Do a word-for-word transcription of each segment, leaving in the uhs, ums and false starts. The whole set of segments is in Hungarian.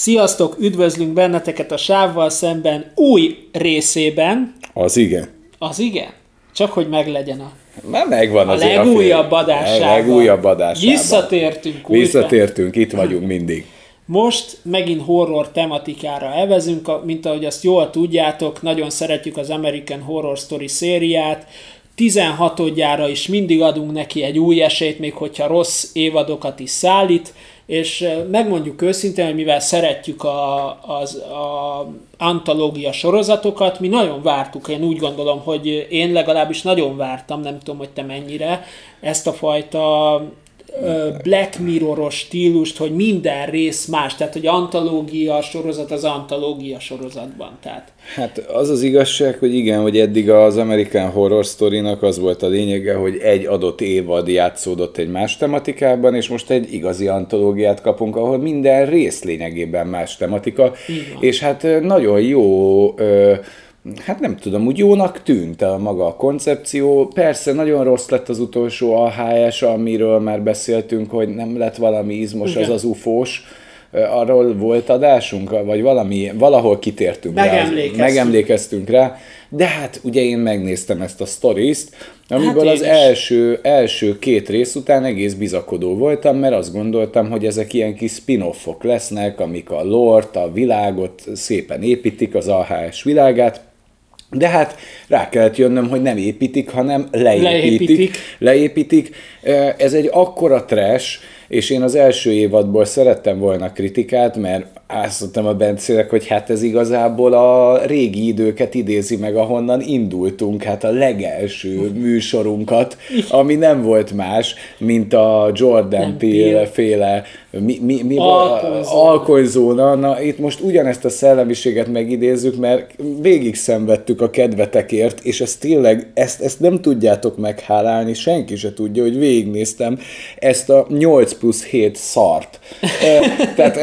Sziasztok, üdvözlünk benneteket a Sávval Szemben új részében. Az igen. Az igen? Csak hogy meglegyen a... Már megvan az a legújabb adásában. A legújabb adásában. Visszatértünk újra. Visszatértünk, itt vagyunk mindig. Most megint horror tematikára elvezünk, mint ahogy azt jól tudjátok, nagyon szeretjük az American Horror Story szériát. tizenhatodjára is mindig adunk neki egy új esélyt, még hogyha rossz évadokat is szállít, és megmondjuk őszintén, hogy mivel szeretjük a, az a antológia sorozatokat, mi nagyon vártuk, én úgy gondolom, hogy én legalábbis nagyon vártam, nem tudom, hogy te mennyire, ezt a fajta Black Mirror-os stílust, hogy minden rész más, tehát hogy antológia sorozat az antológia sorozatban. Tehát. Hát az az igazság, hogy igen, hogy eddig az American Horror Story-nak az volt a lényege, hogy egy adott évad játszódott egy más tematikában, és most egy igazi antológiát kapunk, ahol minden rész lényegében más tematika, és hát nagyon jó... Ö, Hát nem tudom, úgy jónak tűnt a maga a koncepció. Persze nagyon rossz lett az utolsó á há es, amiről már beszéltünk, hogy nem lett valami izmos, igen. Az az ufós. Arról volt adásunk, vagy valami, valahol kitértünk megemlékeztünk. rá. Megemlékeztünk rá. De hát ugye én megnéztem ezt a sztoriszt, amiből hát az első, első két rész után egész bizakodó voltam, mert azt gondoltam, hogy ezek ilyen kis spin-offok lesznek, amik a lort, a világot szépen építik, az á há es világát. De hát rá kellett jönnöm, hogy nem építik, hanem leépítik. Leépítik. leépítik. Ez egy akkora trash, és én az első évadból szerettem volna kritikát, mert azt mondtam a Bencének, hogy hát ez igazából a régi időket idézi meg, ahonnan indultunk, hát a legelső műsorunkat, ami nem volt más, mint a Jordan Peele féle mi, mi, mi alkonyzóna. Na, itt most ugyanezt a szellemiséget megidézzük, mert végig szenvedtük a kedvetekért, és ez tényleg, ezt, ezt nem tudjátok meghálálni, senki se tudja, hogy végignéztem ezt a nyolc plusz hét szart. Tehát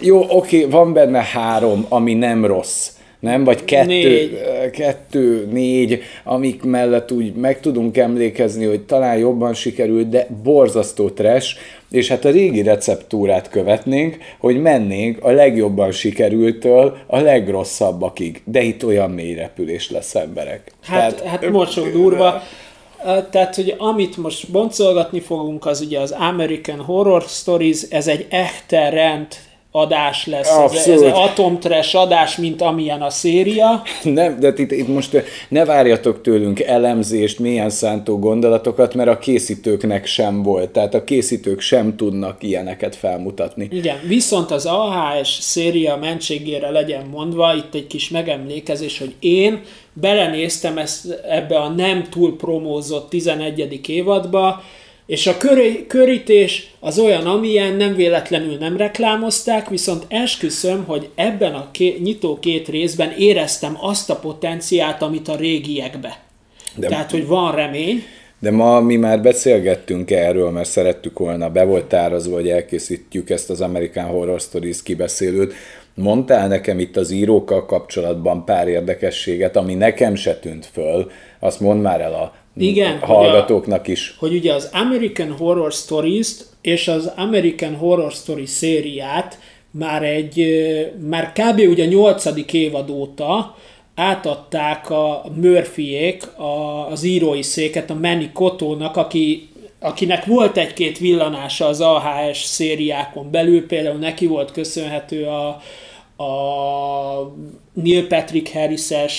jó, oké, van benne három, ami nem rossz, nem? Vagy kettő, négy. kettő, négy, amik mellett úgy meg tudunk emlékezni, hogy talán jobban sikerült, de borzasztó trash, és hát a régi receptúrát követnénk, hogy mennénk a legjobban sikerültől a legrosszabbakig, de itt olyan mély repülés lesz, emberek. Hát, Tehát, hát most sok durva. Tehát, hogy amit most boncolgatni fogunk, az ugye az American Horror Stories, ez egy echte rend adás lesz. Abszolút. Ez egy atomtrash adás, mint amilyen a széria. Nem, de itt, itt most ne várjatok tőlünk elemzést, mélyen szántó gondolatokat, mert a készítőknek sem volt. Tehát a készítők sem tudnak ilyeneket felmutatni. Igen, viszont az á há es széria mentségére legyen mondva, itt egy kis megemlékezés, hogy én belenéztem ezt, ebbe a nem túl promózott tizenegyedik évadba, és a köré, körítés az olyan, amilyen, nem véletlenül nem reklámozták, viszont esküszöm, hogy ebben a ké, nyitó két részben éreztem azt a potenciált, amit a régiekbe. De Tehát, hogy van remény. De ma mi már beszélgettünk erről, mert szerettük volna, be volt tárazva, hogy elkészítjük ezt az American Horror Stories kibeszélőt. Mondtál nekem itt az írókkal kapcsolatban pár érdekességet, ami nekem se tűnt föl, azt mondd már el a Igen, hallgatóknak a, is. Hogy ugye az American Horror Stories-t és az American Horror Story szériát már egy, már kb. Ugye a nyolcadik évad óta átadták a Murphyék a, az írói széket a Manny Cotónak, aki akinek volt egy-két villanása az á há es szériákon belül, például neki volt köszönhető a, a Neil Patrick Harris-es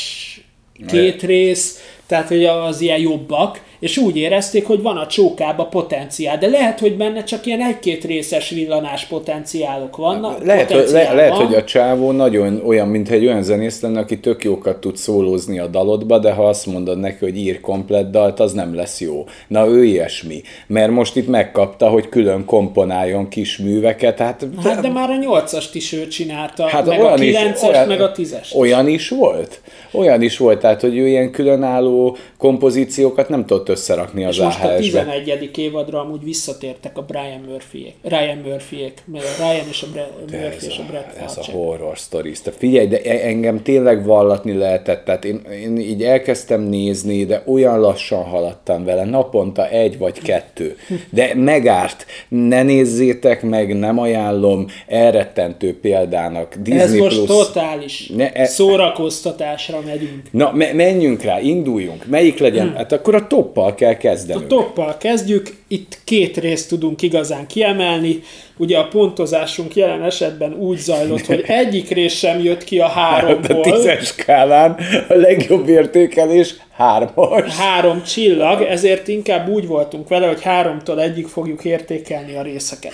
két rész, tehát hogy az ilyen jobbak, és úgy érezték, hogy van a csókába potenciál, de lehet, hogy benne csak ilyen egy-két részes villanás potenciálok vannak. Lehet, potenciál le, lehet van. Hogy a csávó nagyon olyan, mint egy olyan zenész lenne, aki tök jókat tud szólózni a dalodba, de ha azt mondod neki, hogy ír komplett dalt, az nem lesz jó. Na ő ilyesmi, mert most itt megkapta, hogy külön komponáljon kis műveket. Hát, hát de már a nyolcast is ő csinálta, hát meg a kilencest, meg a tízest. Olyan is volt? Olyan is volt, tehát hogy ő ilyen különálló kompozíciókat nem tudott összerakni az á há esbe. És most a tizenegyedik évadra amúgy visszatértek a Brian Murphyék. Ryan Murphyék, mert a Ryan és a Bre- Murphy és a, a Brett Falchek. Ez a horror sztorista. Figyelj, de engem tényleg vallatni lehetett, tehát én, én így elkezdtem nézni, de olyan lassan haladtam vele, naponta egy vagy kettő. De megárt, ne nézzétek meg, nem ajánlom, elrettentő példának. Disney Ez most Plus... totális ne, e... szórakoztatásra megyünk. Na, me- menjünk rá, induljunk. Melyik legyen? Hmm. Hát akkor a toppal kell kezdenünk. A toppal kezdjük. Itt két részt tudunk igazán kiemelni. Ugye a pontozásunk jelen esetben úgy zajlott, hogy egyik rész sem jött ki a háromból. A tízes skálán a legjobb értékelés hármas. Három csillag, ezért inkább úgy voltunk vele, hogy háromtól egyig fogjuk értékelni a részeket.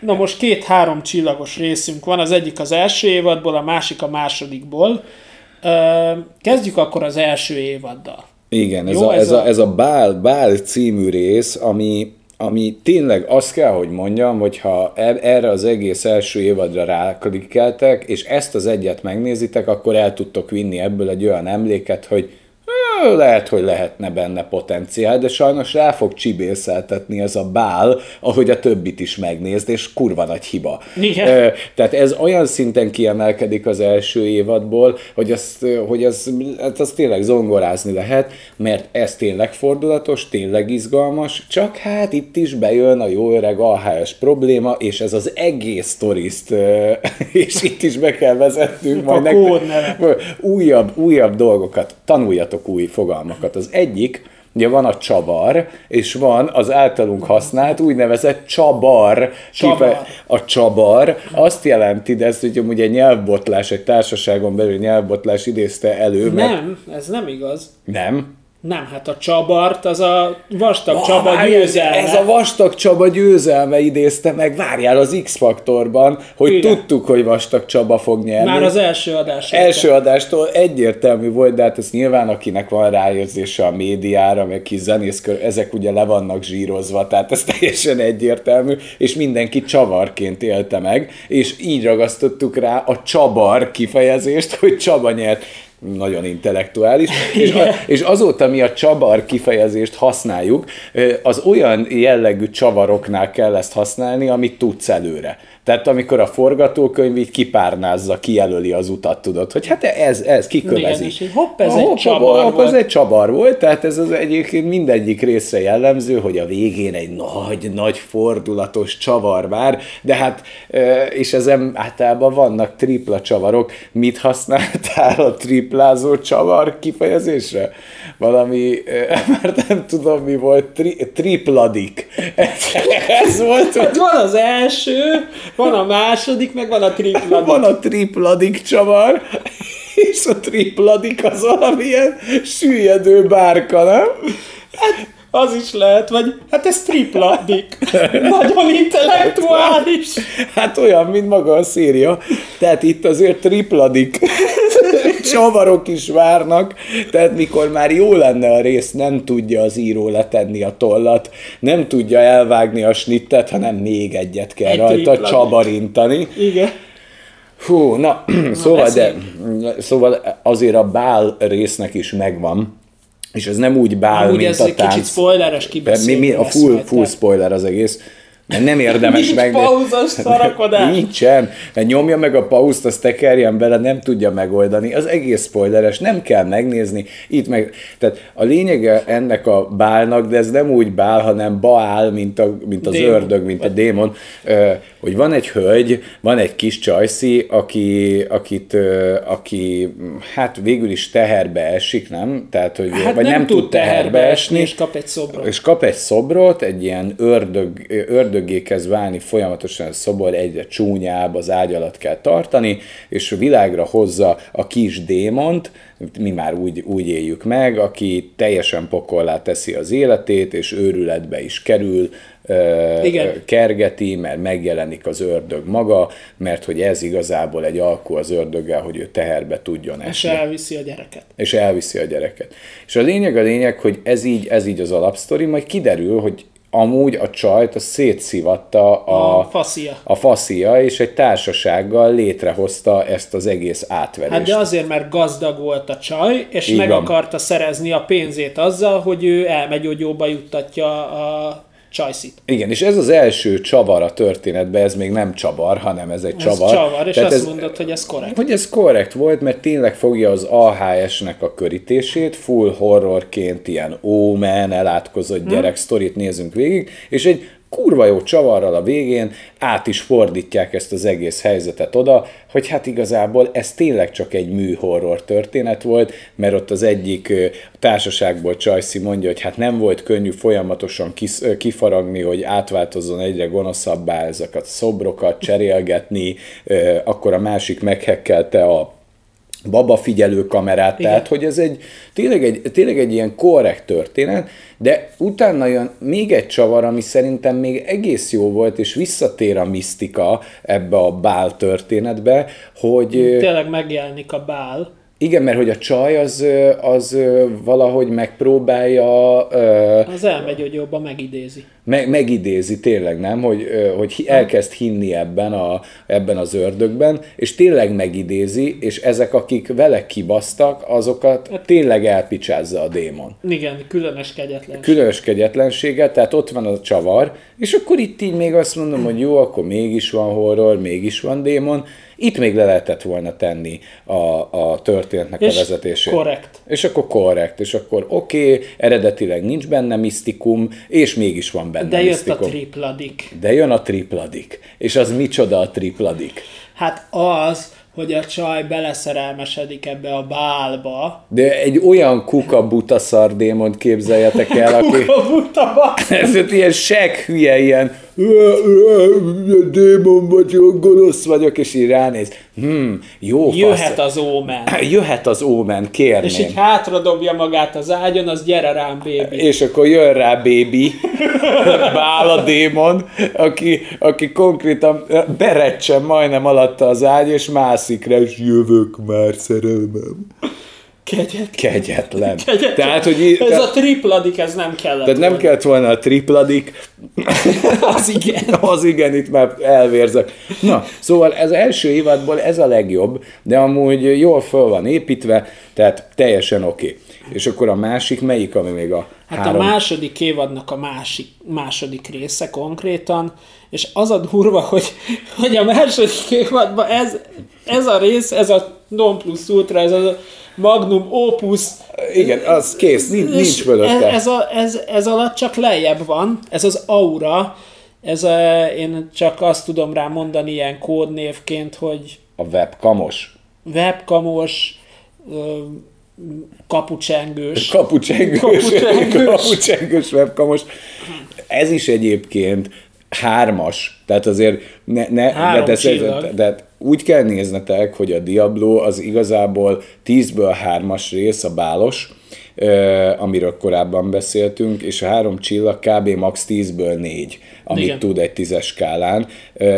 Na most két-három csillagos részünk van, az egyik az első évadból, a másik a másodikból. Kezdjük akkor az első évaddal. Igen, ez, Jó, a, ez, a... A, ez a Bál, Bál című rész, ami, ami tényleg azt kell, hogy mondjam, hogyha er, erre az egész első évadra ráklikkeltek, és ezt az egyet megnézitek, akkor el tudtok vinni ebből egy olyan emléket, hogy lehet, hogy lehetne benne potenciál, de sajnos rá fog csibészeltetni ez a Bál, ahogy a többit is megnézd, és kurva nagy hiba. Igen. Tehát ez olyan szinten kiemelkedik az első évadból, hogy azt, hogy az, az tényleg zongorázni lehet, mert ez tényleg fordulatos, tényleg izgalmas, csak hát itt is bejön a jó öreg á há es probléma, és ez az egész sztoriszt, és itt is be kell vezetnünk majd nektek újabb, újabb dolgokat. Tanuljatok új fogalmakat. Az egyik, ugye van a csavar, és van az általunk használt úgynevezett csabar. csabar. A csabar azt jelenti, de ezt, hogy amúgy egy nyelvbotlás, egy társaságon belül nyelvbotlás idézte elő. Nem, mert... ez nem igaz. Nem? Nem, hát a csabart, az a vastag Vá, Csaba győzelme. Ez a vastag Csaba győzelme idézte meg, várjál az X-faktorban, hogy igen, tudtuk, hogy vastag Csaba fog nyerni. Már az első adás. Első te. adástól egyértelmű volt, de hát ez nyilván akinek van ráérzése a médiára, meg kis zenészkör, ezek ugye le vannak zsírozva, tehát ez teljesen egyértelmű, és mindenki csavarként élte meg, és így ragasztottuk rá a csabar kifejezést, hogy Csaba nyert. Nagyon intellektuális, és, a, és azóta mi a csavar kifejezést használjuk, az olyan jellegű csavaroknál kell ezt használni, amit tudsz előre. Tehát amikor a forgatókönyv így kipárnázza, kijelöli az utat, tudod, hogy hát ez, ez kikövezi. Igen, hopp, ez, a, egy hopp, csavar hopp, ez egy csavar volt, tehát ez az egyébként mindegyik részre jellemző, hogy a végén egy nagy-nagy fordulatos csavar vár, de hát, és ezen általában vannak tripla csavarok. Mit használtál a triplázó csavar kifejezésre? Valami, mert nem tudom mi volt, tri, tripladik. Ez, ez volt. Hát van az első... Van a második, meg van a tripladik. Van a tripladik csavar, és a tripladik az valamilyen süllyedő bárka, nem? Hát az is lehet, vagy hát ez tripladik. Nagyon intellektuális. Hát olyan, mint maga a széria. Tehát itt azért tripladik csavarok is várnak, tehát mikor már jó lenne a rész, nem tudja az író letenni a tollat, nem tudja elvágni a snittet, hanem még egyet kell egy rajta csabarintani. Igen. Hú, na, na szóval, de, szóval azért a Bál résznek is megvan, és ez nem úgy Bál, amúgy mint ez a tánc. Amúgy ez egy kicsit spoileres kibeszélni. Mi, mi a full, full spoiler az egész. Nem érdemes megnézni. Nincs pauzas szarakodás. Nincsen. Mert nyomja meg a pauzt, azt tekerjen bele, nem tudja megoldani. Az egész spoileres, nem kell megnézni. Itt meg... Tehát a lényege ennek a Bálnak, de ez nem úgy Bál, hanem Baál, mint, a, mint az démon. Ördög, mint a démon, hogy van egy hölgy, van egy kis csajszi, aki, akit, aki hát végül is teherbe esik, nem? Tehát, hogy hát vagy nem, nem tud teherbe esni, és kap egy szobrot. És kap egy szobrot, egy ilyen ördög, ördög kezd válni folyamatosan a szobor, egyre csúnyább, az ágy alatt kell tartani, és világra hozza a kis démont, mi már úgy, úgy éljük meg, aki teljesen pokollá teszi az életét, és őrületbe is kerül, Igen. kergeti, mert megjelenik az ördög maga, mert hogy ez igazából egy alkó az ördöggel, hogy ő teherbe tudjon esni. És elviszi a gyereket. És elviszi a gyereket. És a lényeg a lényeg, hogy ez így, ez így az alapsztori, majd kiderül, hogy amúgy a csajt az szétszívatta a, a, faszia. a faszia, és egy társasággal létrehozta ezt az egész átverést. Hát de azért, mert gazdag volt a csaj, és így meg van. Akarta szerezni a pénzét azzal, hogy ő elmegyogyóba juttatja a csajszit. Igen, és ez az első csavar a történetben, ez még nem csavar, hanem ez egy ez csavar. Ez csavar, és tehát azt mondod, hogy ez korrekt. Hogy ez korrekt volt, mert tényleg fogja az á há es-nek a körítését, full horrorként ilyen Omen, elátkozott gyerek hmm. sztorit nézünk végig, és egy kurva jó csavarral a végén át is fordítják ezt az egész helyzetet oda, hogy hát igazából ez tényleg csak egy műhorror történet volt, mert ott az egyik társaságból Csajci mondja, hogy hát nem volt könnyű folyamatosan kifaragni, hogy átváltozzon egyre gonoszabbá ezeket a szobrokat, cserélgetni, akkor a másik meghekkelte a baba figyelő kamerát, igen. Tehát hogy ez egy tényleg, egy tényleg egy ilyen korrekt történet, de utána jön még egy csavar, ami szerintem még egész jó volt, és visszatér a misztika ebbe a bál történetbe, hogy... Tényleg megjelenik a bál. Igen, mert hogy a csaj az, az valahogy megpróbálja... Az elmegyógyóba megidézi. Me, megidézi tényleg, nem? Hogy, hogy elkezd hinni ebben, a, ebben az ördögben, és tényleg megidézi, és ezek, akik vele kibasztak, azokat tényleg elpicsázza a démon. Igen, különös kegyetlenség. Különös kegyetlensége, tehát ott van a csavar, és akkor itt így még azt mondom, hogy jó, akkor mégis van horror, mégis van démon. Itt még le lehetett volna tenni a, a történetnek és a vezetését. Korrekt. És akkor korrekt, és akkor oké, okay, eredetileg nincs benne misztikum, és mégis van benne de misztikum. De jött a tripladik. De jön a tripladik. És az micsoda a tripladik? Hát az, hogy a csaj beleszerelmesedik ebbe a bálba. De egy olyan kuka-buta szardémont képzeljetek el, aki... Kuka-buta ez egy ilyen seg hülye, ilyen démon vagyok, gonosz vagyok, és így ránéz. Hmm, jó jöhet fasz. Az Omen. Jöhet az Omen, kérném. És így hátradobja magát az ágyon, az gyere rám, bébi. És akkor jön rá, bébi, bál a démon, aki, aki konkrétan berecsen majdnem alatta az ágy, és mászik rá, és jövök már, szerelmem. Kegyetlen. Kegyetlen. Kegyetlen. Tehát, hogy í- ez a tripladik, ez nem kellett tehát volna. Nem kellett volna a tripladik. Az igen. Az igen, itt már elvérzek. Na, szóval ez első évadból ez a legjobb, de amúgy jól föl van építve, tehát teljesen oké. Okay. És akkor a másik, melyik, ami még a hát három... a második évadnak a másik, második része konkrétan, és az a durva, hogy, hogy a második évadban ez, ez a rész, ez a non plus ultra, ez a magnum opus. Igen, az kész, nincs, nincs fölötte. Ez, ez, ez alatt csak lejjebb van, ez az aura, ez a, én csak azt tudom rá mondani ilyen kódnévként, hogy... A webkamos. Webkamos, kapucsengős. Kapucsengős, kapucsengős, kapucsengős webkamos. Ez is egyébként hármas, tehát azért ne, ne, három de, de, de úgy kell néznetek, hogy a Diablo az igazából tízből hármas rész, a bálos, euh, amiről korábban beszéltünk, és a három csillag kb. Max tízből négy, amit igen. tud egy tízes skálán,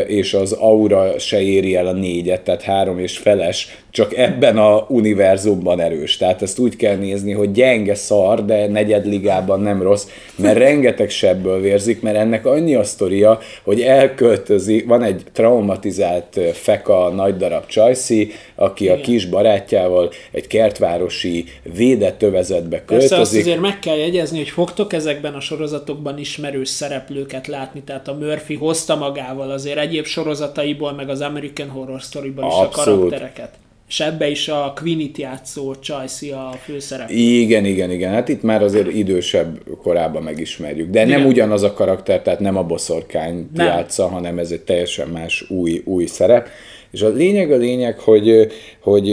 és az aura se éri el a négyet, tehát három és feles, csak ebben a univerzumban erős. Tehát ezt úgy kell nézni, hogy gyenge szar, de negyedligában nem rossz, mert rengeteg sebből vérzik, mert ennek annyi a sztoria, hogy elköltözi, van egy traumatizált feka nagy darab Csajci, aki igen. a kis barátjával egy kertvárosi védett övezetbe költözik. Persze azt azért meg kell jegyezni, hogy fogtok ezekben a sorozatokban ismerős szereplőket látni, tehát a Murphy hozta magával azért egyéb sorozataiból, meg az American Horror Storyban is abszolút. A karaktereket. És ebbe is a Quinit játszó Csajci a főszereplő. Igen, igen, igen. Hát itt már azért idősebb korában megismerjük. De igen. nem ugyanaz a karakter, tehát nem a boszorkányt nem. játsza, hanem ez egy teljesen más új, új szerep. És a lényeg a lényeg, hogy, hogy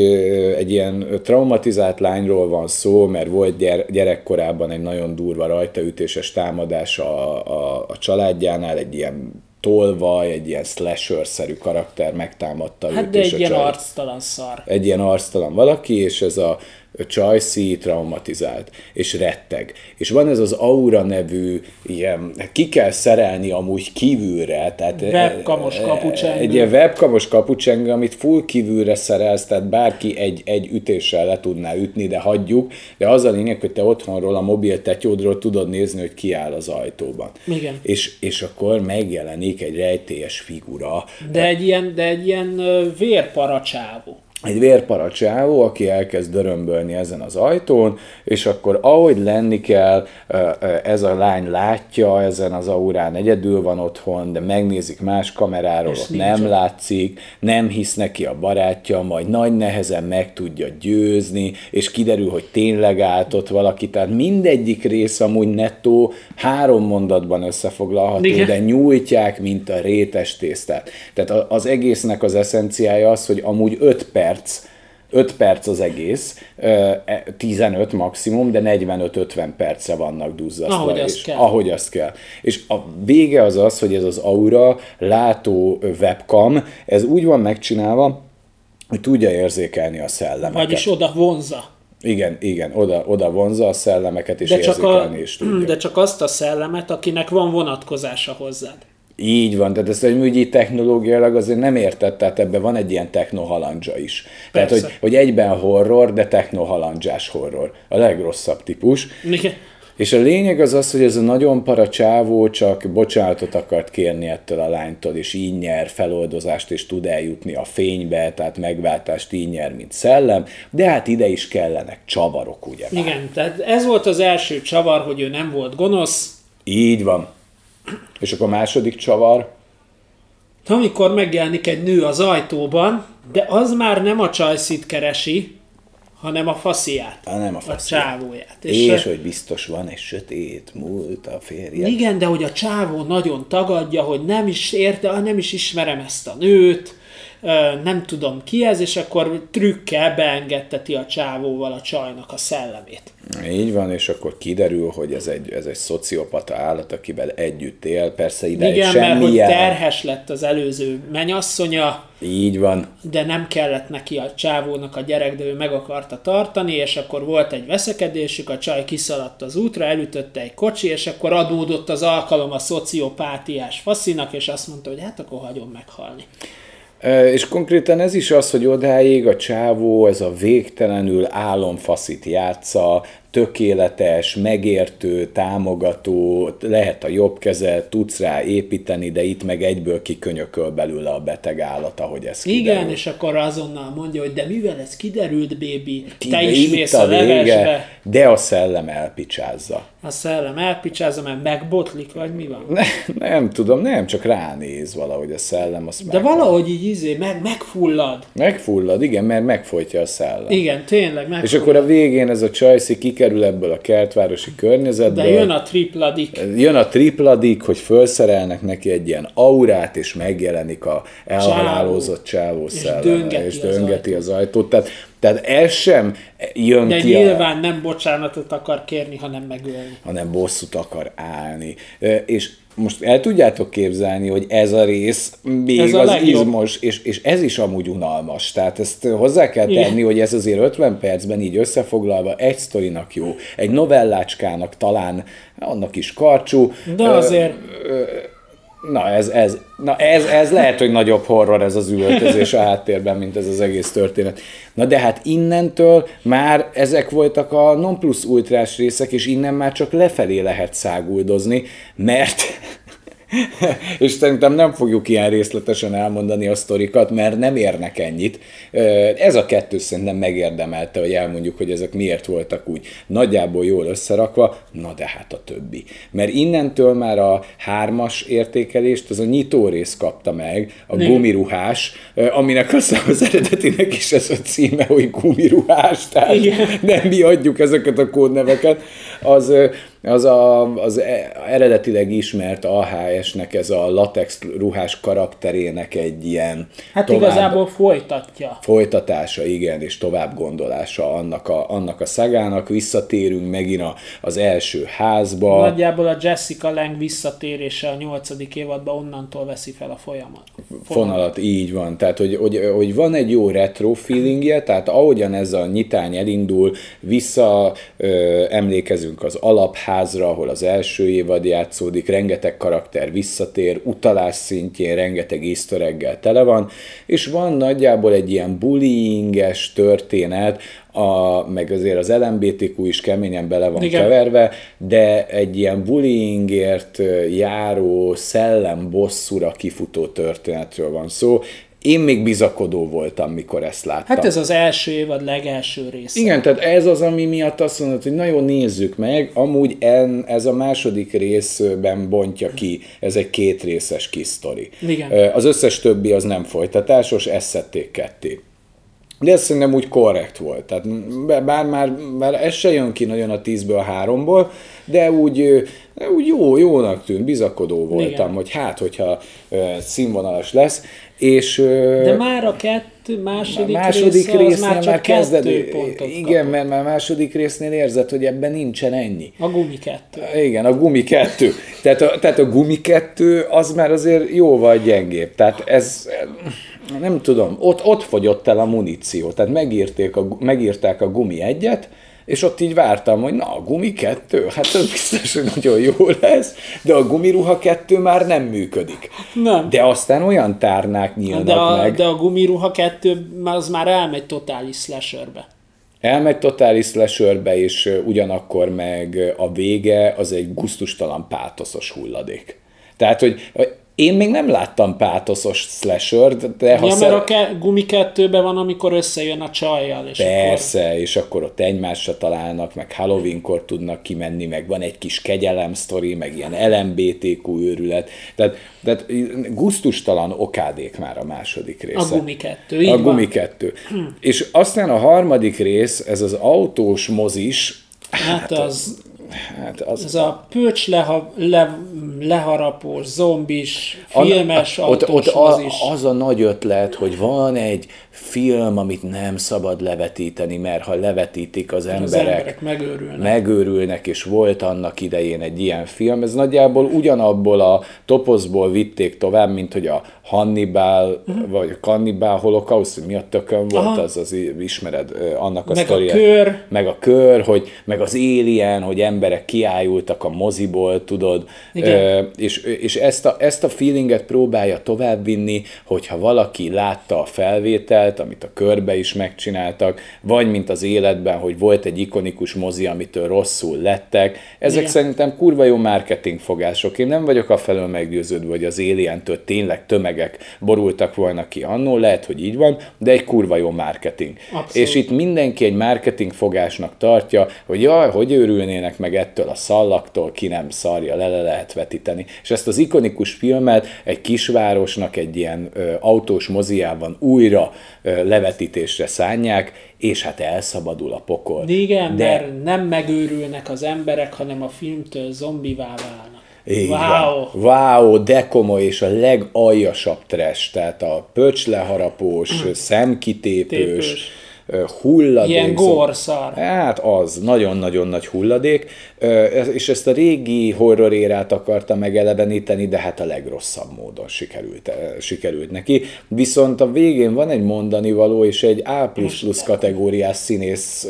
egy ilyen traumatizált lányról van szó, mert volt gyerekkorában egy nagyon durva rajtaütéses támadás a, a, a családjánál, egy ilyen tolvaj, egy ilyen slasher-szerű karakter megtámadta hát őt és a család. Hát de egy ilyen arctalan szar. Egy ilyen arctalan valaki, és ez a Csajci traumatizált, és retteg. És van ez az aura nevű, ilyen, ki kell szerelni amúgy kívülre, tehát webkamos kapucsengő. Egy ilyen webkamos kapucsengő, amit full kívülre szerelsz, tehát bárki egy, egy ütéssel le tudná ütni, de hagyjuk, de az a lényeg, hogy te otthonról, a mobil tetyódról tudod nézni, hogy ki áll az ajtóban. Igen. És, és akkor megjelenik egy rejtélyes figura. De egy ilyen, de egy ilyen vérparacsávú. Egy vérparacsávó, aki elkezd dörömbölni ezen az ajtón, és akkor ahogy lenni kell, ez a lány látja, ezen az aurán egyedül van otthon, de megnézik más kameráról, ott nem látszik, nem hisz neki a barátja, majd nagy nehezen meg tudja győzni, és kiderül, hogy tényleg állt ott valaki. Tehát mindegyik rész amúgy nettó három mondatban összefoglalható, igen, de nyújtják, mint a rétes tésztát. Tehát az egésznek az eszenciája az, hogy amúgy öt perc, öt perc az egész, tizenöt maximum, de negyvenöt-ötven percre vannak duzzasztva. Ahogy azt kell. Ahogy azt kell. És a vége az az, hogy ez az aura, látó webcam, ez úgy van megcsinálva, hogy tudja érzékelni a szellemeket. Vagyis oda vonza. Igen, igen, oda, oda vonza a szellemeket, és de érzékelni a, is tudja. De csak azt a szellemet, akinek van vonatkozása hozzád. Így van, tehát ezt egy műgyi technológiailag azért nem érted, tehát ebben van egy ilyen technohalandzsa is. Persze. Tehát, hogy, hogy egyben horror, de technohalandzsás horror. A legrosszabb típus. Igen. És a lényeg az az, hogy ez a nagyon paracsávó csak bocsánatot akart kérni ettől a lánytól, és így nyer feloldozást, és tud eljutni a fénybe, tehát megváltást így nyer, mint szellem, de hát ide is kellenek csavarok, ugye már. Igen, tehát ez volt az első csavar, hogy ő nem volt gonosz. Így van. És akkor második csavar? Amikor megjelenik egy nő az ajtóban, de az már nem a Csajcit keresi, hanem a fasziát, a, nem a, fasziát. a csávóját. És, és hogy biztos van egy sötét múlt a férje. Igen, de hogy a csávó nagyon tagadja, hogy nem is érte, nem is ismerem ezt a nőt, nem tudom ki ez, és akkor trükkel beengedteti a csávóval a csajnak a szellemét. Így van, és akkor kiderül, hogy ez egy, ez egy szociopata állat, akivel együtt él, persze ideig igen, semmilyen. Igen, mert hogy terhes lett az előző menyasszonya. Így van. De nem kellett neki a csávónak a gyerek, de ő meg akarta tartani, és akkor volt egy veszekedésük, a csaj kiszaladt az útra, elütötte egy kocsi, és akkor adódott az alkalom a szociopátiás faszinak, és azt mondta, hogy hát akkor hagyom meghalni. És konkrétan ez is az, hogy odáig a csávó, ez a végtelenül álomfaszit játsza, tökéletes, megértő, támogató, lehet a jobb keze, tudsz rá építeni, de itt meg egyből kikönyököl belőle a beteg állat, ahogy ez kiderül. Igen, és akkor azonnal mondja, hogy de mivel ez kiderült, bébi, te is mész a levesbe. De a szellem elpicsázza. A szellem elpicsázza, mert megbotlik, vagy mi van? Ne, nem tudom, nem, csak ránéz valahogy a szellem. Azt de megvan. Valahogy így izé, meg, megfullad. Megfullad, igen, mert megfojtja a szellem. Igen, tényleg megfullad. És akkor a végén ez a Csajci kerül ebből a kertvárosi környezetből. De jön a tripladik. Jön a tripladik, hogy felszerelnek neki egy ilyen aurát, és megjelenik a elhalálózott csávó szelleme, és döngeti az ajtót. Tehát, tehát ez sem jön de ki. De nyilván a... nem bocsánatot akar kérni, hanem megölni. Hanem bosszút akar állni. És most el tudjátok képzelni, hogy ez a rész még ez az izmos, és, és ez is amúgy unalmas. Tehát ezt hozzá kell tenni, igen, hogy ez azért ötven percben így összefoglalva egy sztorinak jó, egy novellácskának talán, annak is karcsú. De azért... Ö, ö, na, ez, ez, na ez, ez lehet, hogy nagyobb horror ez az üvöltözés a háttérben, mint ez az egész történet. Na de hát innentől már ezek voltak a non plus ultrás részek, és innen már csak lefelé lehet száguldozni, mert... és szerintem nem fogjuk ilyen részletesen elmondani a sztorikat, mert nem érnek ennyit. Ez a kettő szerintem megérdemelte, hogy elmondjuk, hogy ezek miért voltak úgy nagyjából jól összerakva, na de hát a többi. Mert innentől már a hármas értékelést, az a nyitó rész kapta meg, a nem. gumiruhás, aminek aztán az eredetinek is ez a címe, hogy gumiruhás, tehát igen, nem mi adjuk ezeket a kódneveket. az, az, a, az eredetileg ismert á há esnek ez a latex ruhás karakterének egy ilyen... Hát tovább, igazából folytatja. Folytatása, igen, és tovább gondolása annak a, annak a szagának. Visszatérünk megint a, az első házba. Nagyjából a Jessica Lange visszatérése a nyolcadik évadban onnantól veszi fel a folyamat. Fonalat, fonalat így van. Tehát, hogy, hogy, hogy van egy jó retro feelingje, tehát ahogyan ez a nyitány elindul, vissza ö, emlékezünk az alapházra, ahol az első évad játszódik, rengeteg karakter visszatér, utalás szintjén rengeteg easter egg-gel tele van, és van nagyjából egy ilyen bullyinges történet, a, meg azért az el em bé té kú is keményen bele van igen. keverve, de egy ilyen bullyingért járó szellem bosszúra kifutó történetről van szó. Én még bizakodó voltam, mikor ezt láttam. Hát ez az első évad legelső része. Igen, tehát ez az, ami miatt azt mondod, hogy nagyon nézzük meg, amúgy en, ez a második részben bontja ki, ez egy kétrészes kis sztori. Igen. Az összes többi az nem folytatásos, ezt szedték ketté. De ez szerintem úgy korrekt volt. Tehát bár már bár ez se jön ki nagyon a tízből a háromból, de úgy, úgy jó, jónak tűnt, bizakodó voltam, igen. hogy hát, hogyha színvonalas lesz. És, de már a kettő, második, második része, rész már csak kezded, kettő pontot igen, kapott. Mert már második résznél érzed, hogy ebben nincsen ennyi. A gumi kettő. Igen, a gumi kettő. Tehát a, tehát a gumi kettő az már azért jóval gyengébb. Tehát ez... Nem tudom, ott, ott fogyott el a muníció, tehát megírták a, megírták a gumi egyet, és ott így vártam, hogy na, a gumi kettő, hát ez biztos, hogy nagyon jó lesz, de a gumiruha kettő már nem működik. Nem. De aztán olyan tárnák nyílnak de a, meg. De a gumiruha kettő az már elmegy totális slasherbe. Elmegy totális slasherbe, és ugyanakkor meg a vége az egy gusztustalan pátoszos hulladék. Tehát, hogy... Én még nem láttam pátoszos slashert, de... Ha ja, szer... mert a ke- gumi kettőben van, amikor összejön a csajjal. És persze, akkor... és akkor ott egymásra találnak, meg Halloweenkor tudnak kimenni, meg van egy kis kegyelem sztori, meg ilyen el em bé té kú őrület. Tehát, tehát gusztustalan okádék már a második része. A gumi kettő, így A van. gumi kettő. Hm. És aztán a harmadik rész, ez az autós mozis... Hát, hát az... Hát az ez a pöcs leha, le, leharapós, zombis, filmes, a, a, autós ott, ott mozis. A, az a nagy ötlet, hogy van egy film, amit nem szabad levetíteni, mert ha levetítik az emberek, az emberek megőrülnek. megőrülnek, és volt annak idején egy ilyen film. Ez nagyjából ugyanabból a toposzból vitték tovább, mint hogy a Hannibal, uh-huh. vagy a Kannibal holokauszt, mi a tökön volt, aha. az az ismered annak a sztoriát. Meg a kör. Meg a kör, hogy, meg az Alien, hogy emberek kiájultak a moziból, tudod, ö, és, és ezt, a, ezt a feelinget próbálja továbbvinni, hogyha valaki látta a felvételt, amit a körbe is megcsináltak, vagy mint az életben, hogy volt egy ikonikus mozi, amitől rosszul lettek. Ezek igen. szerintem kurva jó marketing fogások. Én nem vagyok afelől meggyőződve, hogy az Alientől tényleg tömegek borultak volna ki annól, lehet, hogy így van, de egy kurva jó marketing. Abszolút. És itt mindenki egy marketing fogásnak tartja, hogy jaj, hogy őrülnének meg ettől a szallaktól, ki nem szarja, le, le lehet vetíteni. És ezt az ikonikus filmet egy kisvárosnak egy ilyen ö, autós moziában újra ö, levetítésre szánják, és hát elszabadul a pokol. Igen, de... mert nem megőrülnek az emberek, hanem a filmtől zombivá válnak. Wow. wow, de komoly, és a legaljasabb trash, tehát a pöcsleharapós, szemkitépős, Tépős. hulladék. Ilyen górszar. Hát az, nagyon-nagyon nagy hulladék, és ezt a régi horror érát akarta megeleveníteni, de hát a legrosszabb módon sikerült, sikerült neki. Viszont a végén van egy mondani való, és egy á plusz plusz kategóriás színész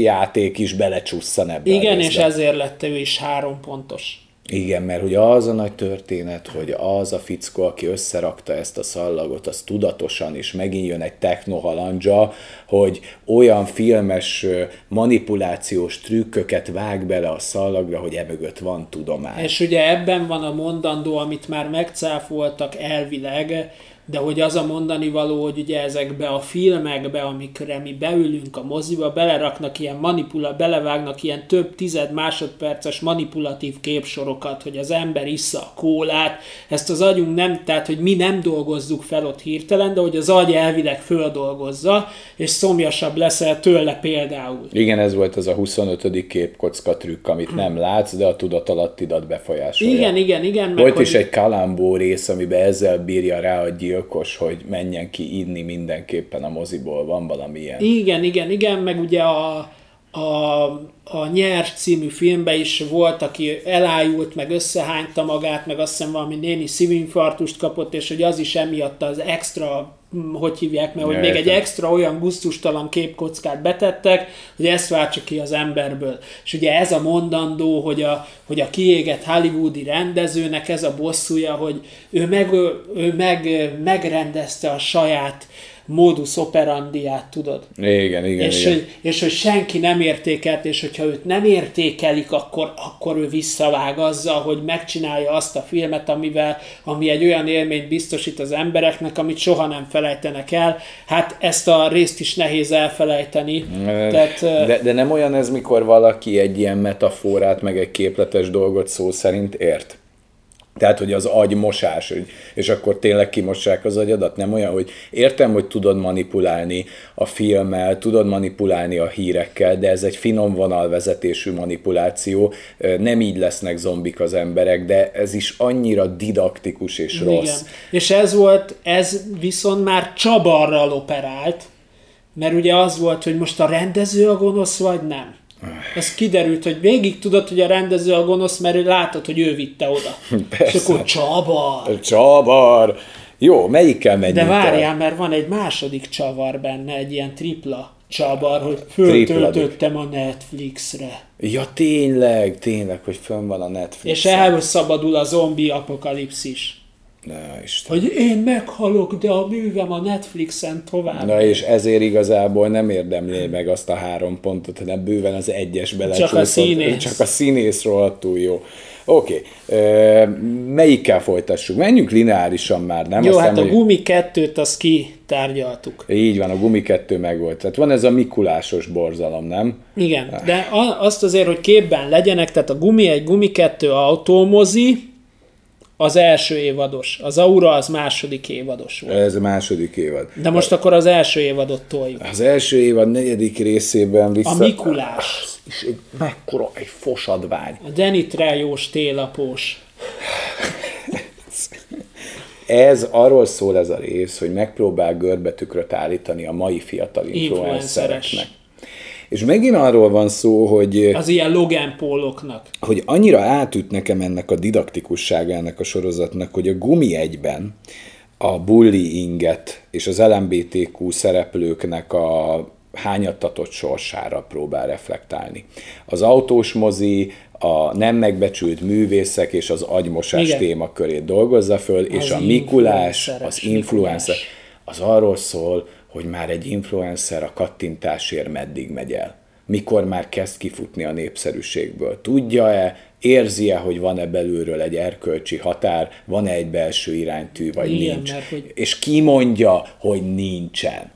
játék is belecsusszan ebbe. Igen, és ezért lett ő is három pontos. Igen, mert ugye az a nagy történet, hogy az a fickó, aki összerakta ezt a szallagot, az tudatosan is megint jön egy technohalandzsa, hogy olyan filmes manipulációs trükköket vág bele a szallagra, hogy emögött van tudomány. És ugye ebben van a mondandó, amit már megcáfoltak elvileg, De hogy az a mondani való, hogy ugye ezekbe a filmekbe, amikre mi beülünk a moziba, beleraknak ilyen manipula, belevágnak ilyen több tized másodperces manipulatív képsorokat, hogy az ember issza a kólát, ezt az agyunk nem, tehát hogy mi nem dolgozzuk fel ott hirtelen, de hogy az agy elvileg földolgozza, és szomjasabb leszel tőle például. Igen, ez volt az a huszonötödik képkocka trükk, amit hmm. nem látsz, de a tudatalattidat befolyásolja. Igen, igen, igen. Volt meg, is hogy... egy Kalambó rész, amiben ezzel bírja rá a gyilkos, hogy menjen ki inni mindenképpen a moziból, van valamilyen. Igen, igen, igen, meg ugye a, a, a Nyers című filmben is volt, aki elájult, meg összehányta magát, meg azt hiszem valami néni szívinfarktust kapott, és hogy az is emiatt az extra, hogy hívják, mert hogy még egy extra olyan gusztustalan képkockát betettek, hogy ezt váltsa ki az emberből. És ugye ez a mondandó, hogy a, hogy a kiégett hollywoodi rendezőnek ez a bosszúja, hogy ő, meg, ő meg, megrendezte a saját modus operandiát, tudod? Igen, igen, és, igen. Hogy, és hogy senki nem értékelt, és hogyha őt nem értékelik, akkor, akkor ő visszavág azzal, hogy megcsinálja azt a filmet, amivel, ami egy olyan élményt biztosít az embereknek, amit soha nem felejtenek el. Hát ezt a részt is nehéz elfelejteni. Tehát, de, de nem olyan ez, mikor valaki egy ilyen metaforát, meg egy képletes dolgot szó szerint ért? Tehát, hogy az agymosás, és akkor tényleg kimossák az agyadat, nem olyan, hogy értem, hogy tudod manipulálni a filmmel, tudod manipulálni a hírekkel, de ez egy finom vonalvezetésű manipuláció, nem így lesznek zombik az emberek, de ez is annyira didaktikus és rossz. Igen. És ez volt, ez viszont már csavarral operált, mert ugye az volt, hogy most a rendező a gonosz, vagy nem? Ez kiderült, hogy végig tudod, hogy a rendező a gonosz, mert ő látod, hogy ő vitte oda. Persze. És akkor csavar. Csavar. Jó, melyikkel menjünk? De várjál, el? Mert van egy második csavar benne, egy ilyen tripla csavar, hogy föltöltöttem a Netflixre. Ja, tényleg, tényleg, hogy fönn van a Netflix. És elszabadul a zombi apokalipszis. Na, Isten. Hogy én meghalok, de a művem a Netflixen tovább. Na és ezért igazából nem érdemli meg azt a három pontot, hanem bőven az egyes belecsúszott. Csak a színész. Csak a színész rohadtul jó. Oké, okay. Melyikkel folytassuk? Menjünk lineárisan már, nem? Jó, aztán hát a mondjuk... Gumi kettőt azt kitárgyaltuk. Így van, a Gumi kettő megvolt. Tehát van ez a mikulásos borzalom, nem? Igen, ah. de azt azért, hogy képben legyenek, tehát a Gumi egy, Gumi kettő autómozi, az első évados. Az Aura az második évados volt. Ez a második évad. De most a... akkor az első évadot toljuk. Az első évad negyedik részében vissza... A Mikulás. És egy mekkora, egy fosadvány. A Danny Trejós télapós. Ez arról szól ez a rész, hogy megpróbál görbetükröt állítani a mai fiatal influencereknek. És megint arról van szó, hogy... Az ilyen Logan Pauloknak. Hogy annyira átüt nekem ennek a didaktikusságának a sorozatnak, hogy a Gumi egyben a bullyinget és az el em bé té kú szereplőknek a hányattatott sorsára próbál reflektálni. Az autós mozi, a nem megbecsült művészek és az agymosás igen. témakörét dolgozza föl, és az a Mikulás, az influencer, az arról szól, hogy már egy influencer a kattintásért meddig megy el. Mikor már kezd kifutni a népszerűségből. Tudja-e, érzi-e, hogy van-e belülről egy erkölcsi határ, van-e egy belső iránytű, vagy igen, nincs. Mert, hogy... És ki mondja, hogy nincsen.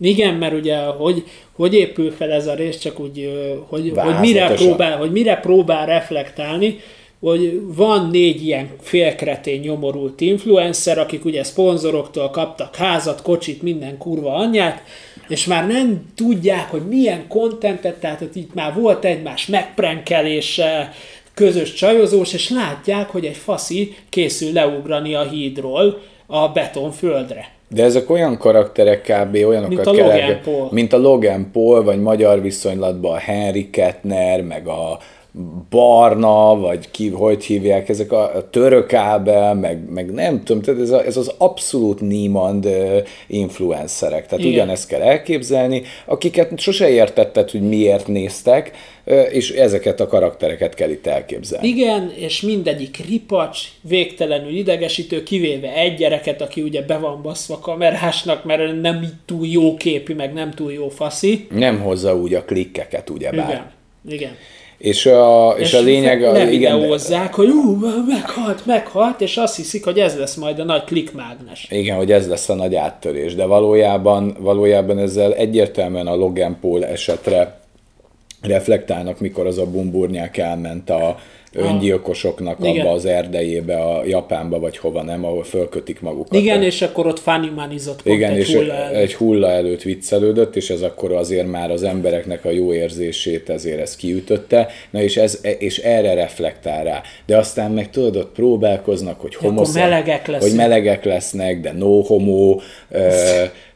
Igen, mert ugye, hogy, hogy épül fel ez a rész, csak úgy, hogy, hogy, mire próbál, hogy mire próbál reflektálni, hogy van négy ilyen félkretén nyomorult influencer, akik ugye szponzoroktól kaptak házat, kocsit, minden kurva anyját, és már nem tudják, hogy milyen kontentet, tehát itt már volt egymás megprenkelése, közös csajozós, és látják, hogy egy faszi készül leugrani a hídról a betonföldre. De ezek olyan karakterek kb. Olyanokat kellene, mint a Logan Paul, vagy magyar viszonylatban a Henry Kettner, meg a Barna, vagy ki, hogy hívják, ezek a Török Ábel, meg, meg nem tudom, tehát ez, a, ez az abszolút niemand influencerek. Tehát igen. Ugyanezt kell elképzelni, akiket sose értetted, hogy miért néztek, és ezeket a karaktereket kell itt elképzelni. Igen, és mindegyik ripacs, végtelenül idegesítő, kivéve egy gyereket, aki ugye be van baszva kamerásnak, mert nem túl jó képű, meg nem túl jó faszi. Nem hozza úgy a klikkeket, ugyebár. Igen, igen. És a, és és a lényeg... A, nem igen, videózzák, hogy ú, meghalt, meghalt, és azt hiszik, hogy ez lesz majd a nagy klikmágnes. Igen, hogy ez lesz a nagy áttörés, de valójában, valójában ezzel egyértelműen a Logan Paul esetre reflektálnak, mikor az a bumburnyák elment a öngyilkosoknak abba igen. az erdejébe, a Japánba, vagy hova nem, ahol fölkötik magukat. Igen, el. És akkor ott fánimanizott pont igen, egy és hulla előtt. Egy hulla előtt viccelődött, és ez akkor azért már az embereknek a jó érzését ezért ez kiütötte, na és, ez, és erre reflektál rá. De aztán meg tudod, ott próbálkoznak, hogy homoszek, melegek lesznek. Hogy melegek lesznek, de no homo,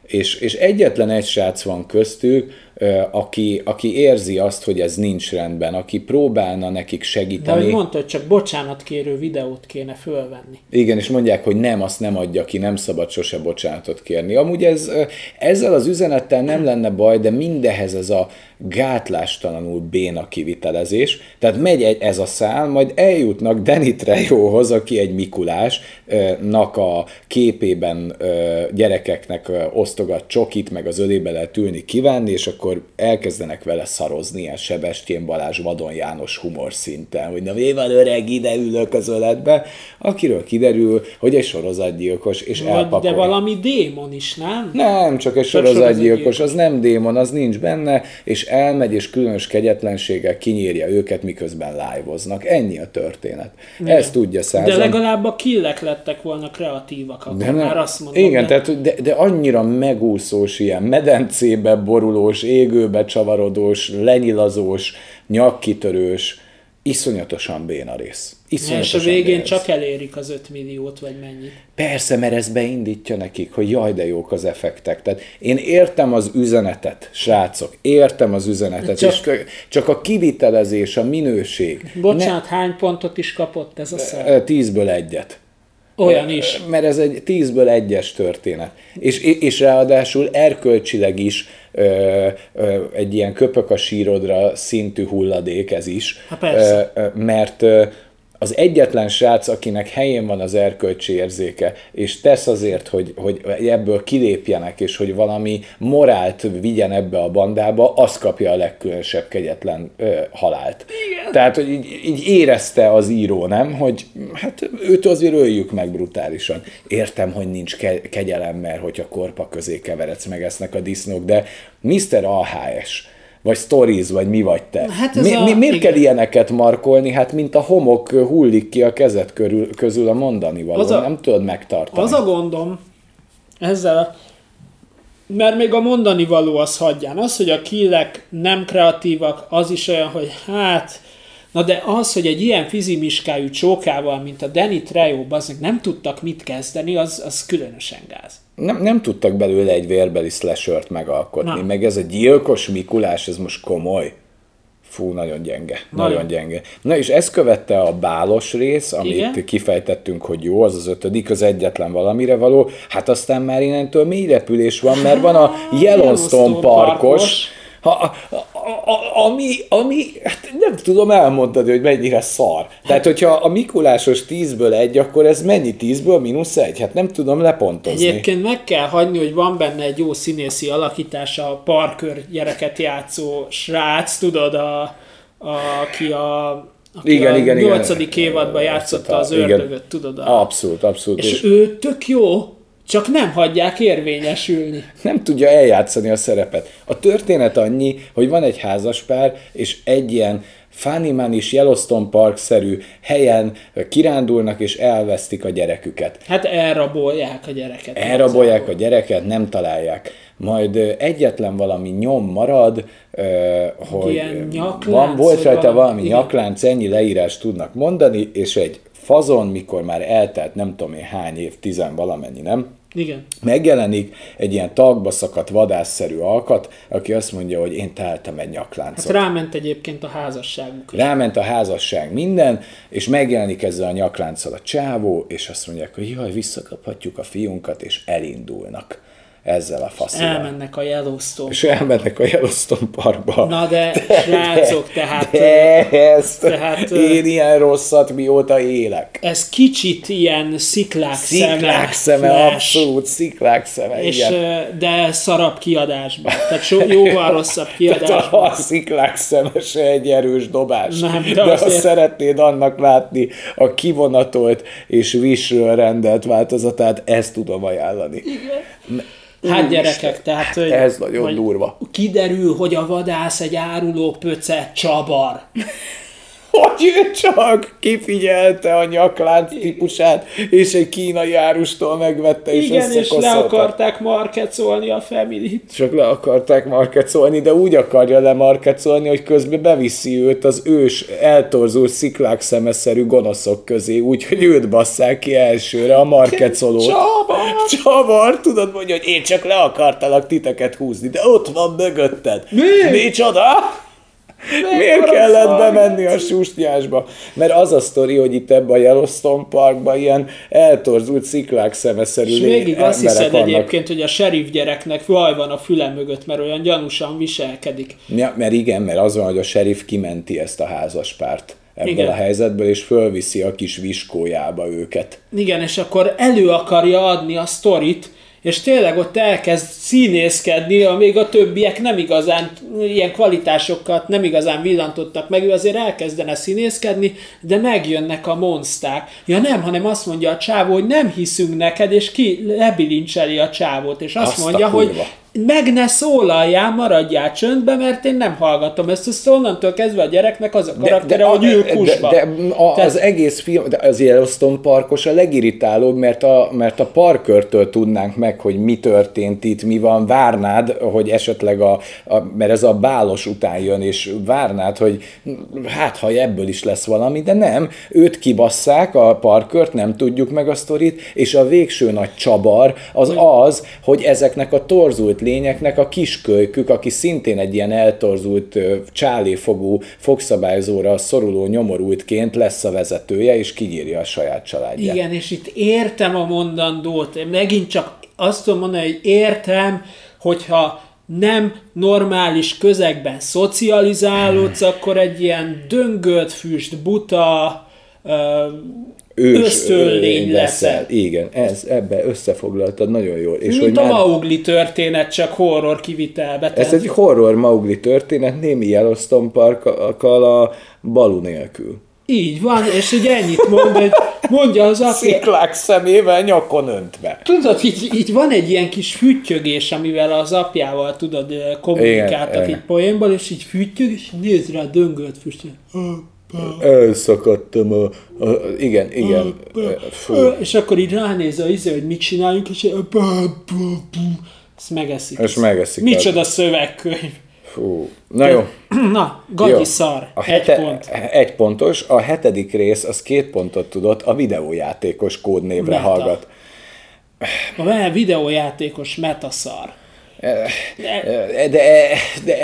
és, és egyetlen egy srác van köztük, Aki, aki érzi azt, hogy ez nincs rendben, aki próbálna nekik segíteni. De hogy mondta, hogy csak bocsánatkérő videót kéne fölvenni. Igen, és mondják, hogy nem, azt nem adja ki, nem szabad sose bocsánatot kérni. Amúgy ez, ezzel az üzenettel nem lenne baj, de mindehez ez a gátlástalanul béna kivitelezés. Tehát megy egy, ez a szál, majd eljutnak Danny Trejohoz, aki egy Mikulásnak a képében gyerekeknek osztogat csokit, meg az ölébe lehet ülni, kívánni, és akkor akkor elkezdenek vele szarozni ilyen Sebestyén Balázs Vadon János humor szinten, hogy na én van öreg, ide ülök az öletbe, akiről kiderül, hogy egy sorozatgyilkos, és na, elpakolja. De valami démon is, nem? Nem, csak egy sorozatgyilkos, az nem démon, az nincs benne, és elmegy, és különös kegyetlenséggel kinyírja őket, miközben live-oznak. Ennyi a történet. Igen. Ezt tudja százan. De legalább a killek lettek volna kreatívak, akkor de már azt mondom. Igen, de... Tehát, de, de annyira megúszós, ilyen medencébe borulós, égőbe csavarodós, lenyilazós, nyakkitörős, iszonyatosan béna rész. Iszonyatosan és a végén béna csak elérik az öt milliót, vagy mennyit. Persze, mert ez beindítja nekik, hogy jaj, de jók az effektek. Tehát én értem az üzenetet, srácok, értem az üzenetet, csak, és csak a kivitelezés, a minőség. Bocsánat, ne... hány pontot is kapott ez a szám? Tízből egyet. Olyan is. Mert ez egy tízből egyes történet. És, és ráadásul erkölcsileg is ö, ö, egy ilyen köpök a sírodra szintű hulladék ez is. Ha persze. Ö, mert ö, az egyetlen srác, akinek helyén van az erkölcsi érzéke, és tesz azért, hogy, hogy ebből kilépjenek, és hogy valami morált vigyen ebbe a bandába, az kapja a legkülönösebb kegyetlen ö, halált. Igen. Tehát, hogy így, így érezte az író, nem? Hogy hát őt azért öljük meg brutálisan. Értem, hogy nincs ke- kegyelem, mert hogyha korpa közé keveredsz, megesznek a disznók, de miszter á há es... vagy stories, vagy mi vagy te. Hát mi, a... mi, miért igen. kell ilyeneket markolni? Hát mint a homok hullik ki a kezed körül, közül a mondani való. A... Nem tudod megtartani. Az a gondom ezzel, mert még a mondani való az hagyján. Az, hogy a killek nem kreatívak, az is olyan, hogy hát... Na de az, hogy egy ilyen fizimiskájú csókával, mint a Danny Trejo, aznak nem tudtak mit kezdeni, az, az különösen gáz. Nem, nem tudtak belőle egy vérbeli slashert megalkotni, na. Meg ez a gyilkos Mikulás, ez most komoly. Fú, nagyon gyenge, nagyon, nagyon gyenge. Na és ezt követte a bálos rész, amit igen? kifejtettünk, hogy jó, az az ötödik, az egyetlen valamire való. Hát aztán már innentől mély repülés van, mert van a Yellowstone parkos, A, a, a, ami, ami, hát nem tudom elmondani, hogy mennyire szar. Tehát, hogyha a Mikulásos tízből egy, akkor ez mennyi tízből mínusz egy? Hát nem tudom lepontozni. Egyébként meg kell hagyni, hogy van benne egy jó színészi alakítása, a Parker gyereket játszó srác, tudod, a, a, aki a... Aki igen, a igen, nyolcadik igen. évadban játszotta az ördögöt, igen. tudod. A... Abszolút, abszolút. És, és ő tök jó. Csak nem hagyják érvényesülni. Nem tudja eljátszani a szerepet. A történet annyi, hogy van egy házaspár, és egy ilyen Fánimánis Yellowstone Park-szerű helyen kirándulnak, és elvesztik a gyereküket. Hát elrabolják a gyereket. Elrabolják a gyereket, nem találják. Majd egyetlen valami nyom marad, hogy nyaklánc, van, volt rajta valami igen. nyaklánc, ennyi leírás tudnak mondani, és egy fazon, mikor már eltelt nem tudom én hány év, tizen valamennyi, nem? Igen. Megjelenik egy ilyen tagba szakadt vadásszerű alkat, aki azt mondja, hogy én teltem egy nyakláncot. Hát ráment egyébként a házasságuk. Ráment a házasság minden, és megjelenik ezzel a nyaklánccal a csávó, és azt mondják, hogy jaj, visszakaphatjuk a fiunkat, és elindulnak. ezzel a faszilán. Elmennek a Yellowstone. És elmennek a Yellowstone parkba. Na de, de srácok, tehát... De ezt, tehát, én ilyen rosszat mióta élek. Ez kicsit ilyen sziklák szeme. Sziklák szeme, flash. Abszolút sziklák szeme. És, igen. De szarabb kiadásban. Tehát so, jóval rosszabb kiadásban. A sziklák szeme se egy erős dobás. Nem, de ha szeretnéd annak látni a kivonatolt és visről rendelt változatát, ezt tudom ajánlani. Igen. Hát gyerekek, tehát hogy ez nagyon durva. Kiderül, hogy a vadász egy áruló pöce csabar. Hogy ő csak kifigyelte a nyaklánc típusát, és egy kínai árustól megvette, és igen, összekoszolta. Igen, és le akarták markecolni a Familyt. Csak le akarták markecolni, de úgy akarja lemarkecolni, hogy közben beviszi őt az ős, eltorzult sziklák szemeszerű gonoszok közé, úgyhogy őt basszák ki elsőre, a markecolót. Csavar! Csavar! Tudod, mondja, hogy én csak le akartalak titeket húzni, de ott van mögötted. Mi? Micsoda? Még miért kellett bemenni a sústyásba? Mert az a sztori, hogy itt ebben a Yellowstone Parkban ilyen eltorzult sziklák szemeszerű emberek vannak. És végig azt hiszed annak. Egyébként, hogy a sheriff gyereknek vaj van a füle mögött, mert olyan gyanúsan viselkedik. Ja, mert igen, mert az van, hogy a sheriff kimenti ezt a házaspárt ebből igen. a helyzetből, és fölviszi a kis viskójába őket. Igen, és akkor elő akarja adni a sztorit, és tényleg ott elkezd színészkedni, amíg a többiek nem igazán, ilyen kvalitásokat nem igazán villantottak meg, ő azért elkezdene színészkedni, de megjönnek a monszták. Ja nem, hanem azt mondja a csávó, hogy nem hiszünk neked, és ki lebilincseli a csávót, és azt, azt mondja, hogy meg ne szólaljál, maradjál csöndbe, mert én nem hallgatom ezt, ezt onnantól kezdve a gyereknek az a karaktere, de, de, hogy ül kusba. De, de, de a, tehát, az egész film, de az Yellowstone parkos a legirritálóbb, mert a, mert a parkörtől tudnánk meg, hogy mi történt itt, mi van, várnád, hogy esetleg a, a mert ez a bálos után jön, és várnád, hogy hát, ha ebből is lesz valami, de nem, őt kibasszák, a parkört, nem tudjuk meg a sztorit, és a végső nagy csabar az az, hogy ezeknek a torzult lényeknek a kiskölykük, aki szintén egy ilyen eltorzult, csáléfogú fogszabályzóra szoruló nyomorultként lesz a vezetője, és kinyírja a saját családját. Igen, és itt értem a mondandót, én megint csak azt tudom mondani, hogy értem, hogyha nem normális közegben szocializálódsz, akkor egy ilyen döngölt füst, buta, ösztönlény leszel. Igen, ez, ebbe összefoglaltad nagyon jól. És mint hogy a Maugli történet, csak horror kivitelbe. Ez egy horror Maugli történet, némi Yellowstone Parkkal a balu nélkül. Így van, és így ennyit mond, hogy mondja az apja. Sziklák szemével nyakon öntve. Tudod, így, így van egy ilyen kis füttyögés, amivel az apjával, tudod, kommunikáltak itt poénból, és így füttyög, és néz rá a döngölt füstöt. Elszakadtam a, a, a... Igen, igen. Fú. És akkor így ránéz a izé, hogy mit csináljunk, és ezt megeszik. Ezt megeszik. Micsoda szövegkönyv. Fú. Na jó. Na, gagyi szar. Hete, egy pont. Egy pontos. A hetedik rész, az két pontot tudott, a videójátékos kódnévre meta. Hallgat. A videójátékos metaszar. De, de, de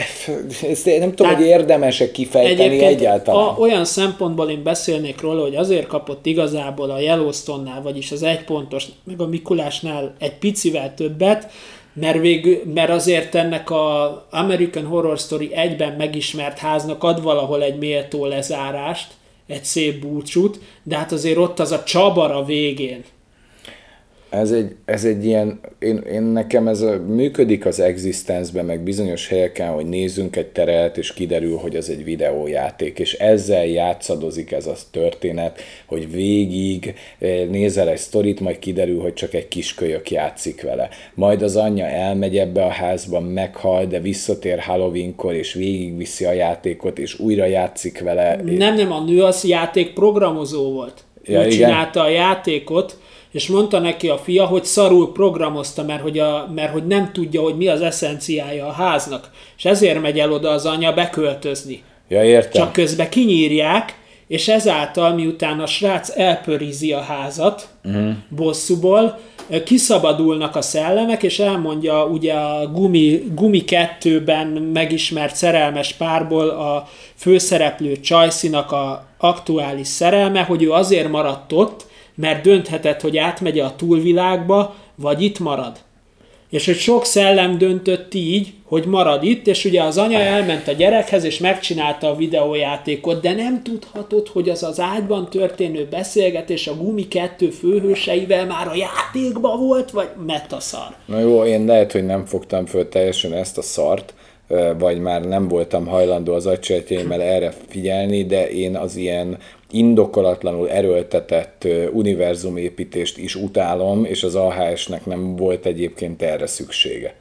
ezt nem tudom, hogy érdemes-e kifejteni egyáltalán. A, olyan szempontból én beszélnék róla, hogy azért kapott igazából a Yellowstone-nál, vagyis az egy pontos, meg a Mikulásnál egy picivel többet, mert, végül, mert azért ennek az American Horror Story egyben megismert háznak ad valahol egy méltó lezárást, egy szép búcsút, de hát azért ott az a csabar a végén. Ez egy, ez egy ilyen, én, én nekem ez a, működik az Existence-ben, meg bizonyos helyeken, hogy nézzünk egy terelt, és kiderül, hogy ez egy videójáték, és ezzel játszadozik ez a történet, hogy végig nézel egy sztorit, majd kiderül, hogy csak egy kiskölyök játszik vele. Majd az anyja elmegy ebbe a házban, meghal, de visszatér Halloweenkor, és végigviszi a játékot, és újra játszik vele. Nem, nem, a nő az játékprogramozó volt. Ja, ő csinálta a játékot, és mondta neki a fia, hogy szarul programozta, mert hogy, a, mert hogy nem tudja, hogy mi az eszenciája a háznak. És ezért megy el oda az anya beköltözni. Ja, értem. Csak közben kinyírják, és ezáltal, miután a srác elpörízi a házat mm. bosszúból, kiszabadulnak a szellemek, és elmondja ugye a gumi, gumi kettőben megismert szerelmes párból a főszereplő Csajcinak a aktuális szerelme, hogy ő azért maradt ott, mert dönthetett, hogy átmegy a túlvilágba, vagy itt marad. És hogy sok szellem döntött így, hogy marad itt, és ugye az anya elment a gyerekhez, és megcsinálta a videójátékot, de nem tudhatod, hogy az az ágyban történő beszélgetés a Gumi kettő főhőseivel már a játékban volt, vagy metaszar. Na jó, én lehet, hogy nem fogtam föl teljesen ezt a szart, vagy már nem voltam hajlandó az agysejtjeimmel erre figyelni, de én az ilyen indokolatlanul erőltetett univerzumépítést is utálom, és az á há esnek nem volt egyébként erre szüksége.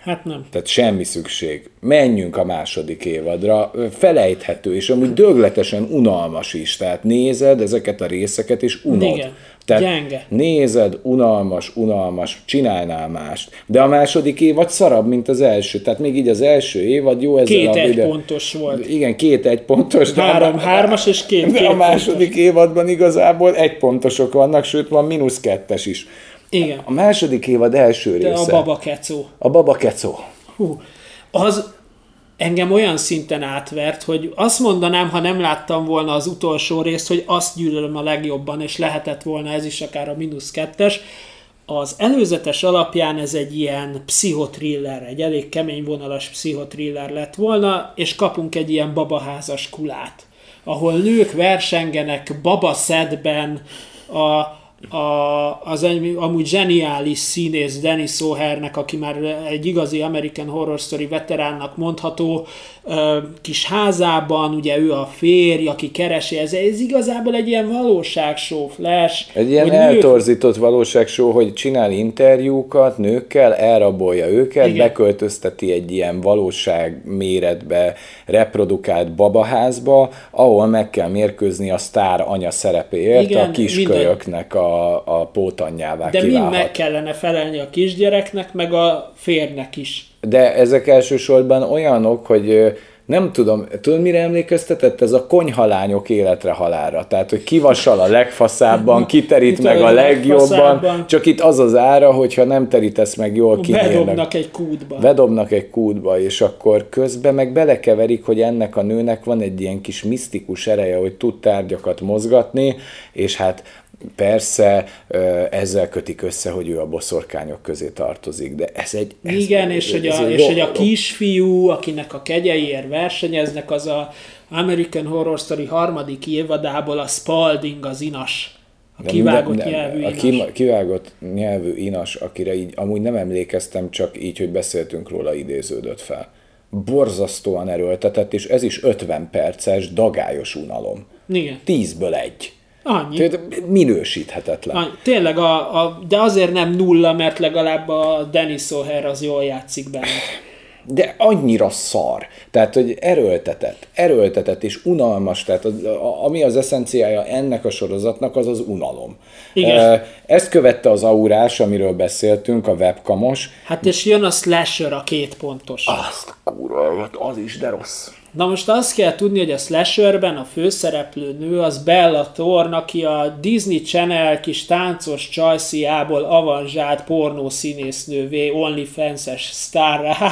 Hát nem. Tehát semmi szükség. Menjünk a második évadra, felejthető, és amúgy dögletesen unalmas is. Tehát nézed ezeket a részeket, és unod. Igen. Tehát gyenge. Nézed, unalmas, unalmas, csinálnál mást. De a második évad szarabb, mint az első. Tehát még így az első évad jó ezzel két a... Két egypontos volt. Igen, két egypontos. Három, hármas és két két a második pontos. Évadban igazából egypontosok vannak, sőt van mínusz kettes is. Igen. A második évad első de része. A babakecó. A babakecó. Hú, az engem olyan szinten átvert, hogy azt mondanám, ha nem láttam volna az utolsó részt, hogy azt gyűlölöm a legjobban, és lehetett volna ez is akár a mínusz kettes. Az előzetes alapján ez egy ilyen pszichotriller, egy elég kemény vonalas pszichotriller lett volna, és kapunk egy ilyen babaházas kulát, ahol nők versengenek babaszedben a... A, az egy, amúgy zseniális színész Dennis O'Hare-nek, aki már egy igazi American Horror Story veteránnak mondható kis házában, ugye ő a férj, aki keresi, ez, ez igazából egy ilyen valóságshow, flash. Egy ilyen eltorzított nők... valóságshow, hogy csinál interjúkat nőkkel, elrabolja őket, igen. Beköltözteti egy ilyen valóság méretbe reprodukált babaházba, ahol meg kell mérkőzni a sztár anya szerepéért, igen, a kiskölyöknek a A, a pótanyjává de kiválhat. De mind meg kellene felelni a kisgyereknek, meg a férnek is. De ezek elsősorban olyanok, hogy nem tudom, tudod mire emlékeztetett? Ez a konyhalányok életre halálra. Tehát, hogy kivasal a legfaszábban, kiterít meg a legjobban, csak itt az az ára, hogyha nem terítesz meg jól, kinyírnak. Bedobnak egy kútba. Bedobnak egy kútba, és akkor közben meg belekeverik, hogy ennek a nőnek van egy ilyen kis misztikus ereje, hogy tud tárgyakat mozgatni, és hát persze, ezzel kötik össze, hogy ő a boszorkányok közé tartozik, de ez egy... Ez igen, egy, és, ez hogy a, és hogy a kisfiú, akinek a kegyeiért versenyeznek, az a American Horror Story harmadik évadából a Spalding az inas. A kivágott nem, nyelvű nem, inas. A kivágott nyelvű inas, akire így amúgy nem emlékeztem, csak így, hogy beszéltünk róla, idéződött fel. Borzasztóan erőltetett, és ez is ötven perces dagályos unalom. Igen. Tízből egy. Annyi. Tehát minősíthetetlen. Annyi. Tényleg, a, a, de azért nem nulla, mert legalább a Dennis O'Hare az jól játszik benne. De annyira szar. Tehát, hogy erőltetett, erőltetett és unalmas. Tehát az, a, ami az eszenciája ennek a sorozatnak, az az unalom. Igen. Ezt követte az aurás, amiről beszéltünk, a webkamos. Hát és jön a slasher, a két pontos. Azt kurva, az is, de rossz. Na most azt kell tudni, hogy a slasherben a főszereplő nő az Bella Thorne, aki a Disney Channel kis táncos csajsziából avanzsált pornószínésznővé, OnlyFans-es sztárrá,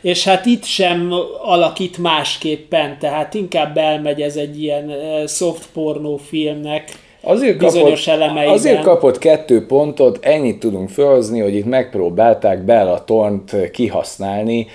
és hát itt sem alakít másképpen, tehát inkább elmegy ez egy ilyen soft pornófilmnek. Azért kapott, azért kapott kettő pontot, ennyit tudunk felhozni, hogy itt megpróbálták Bella Thorne-t kihasználni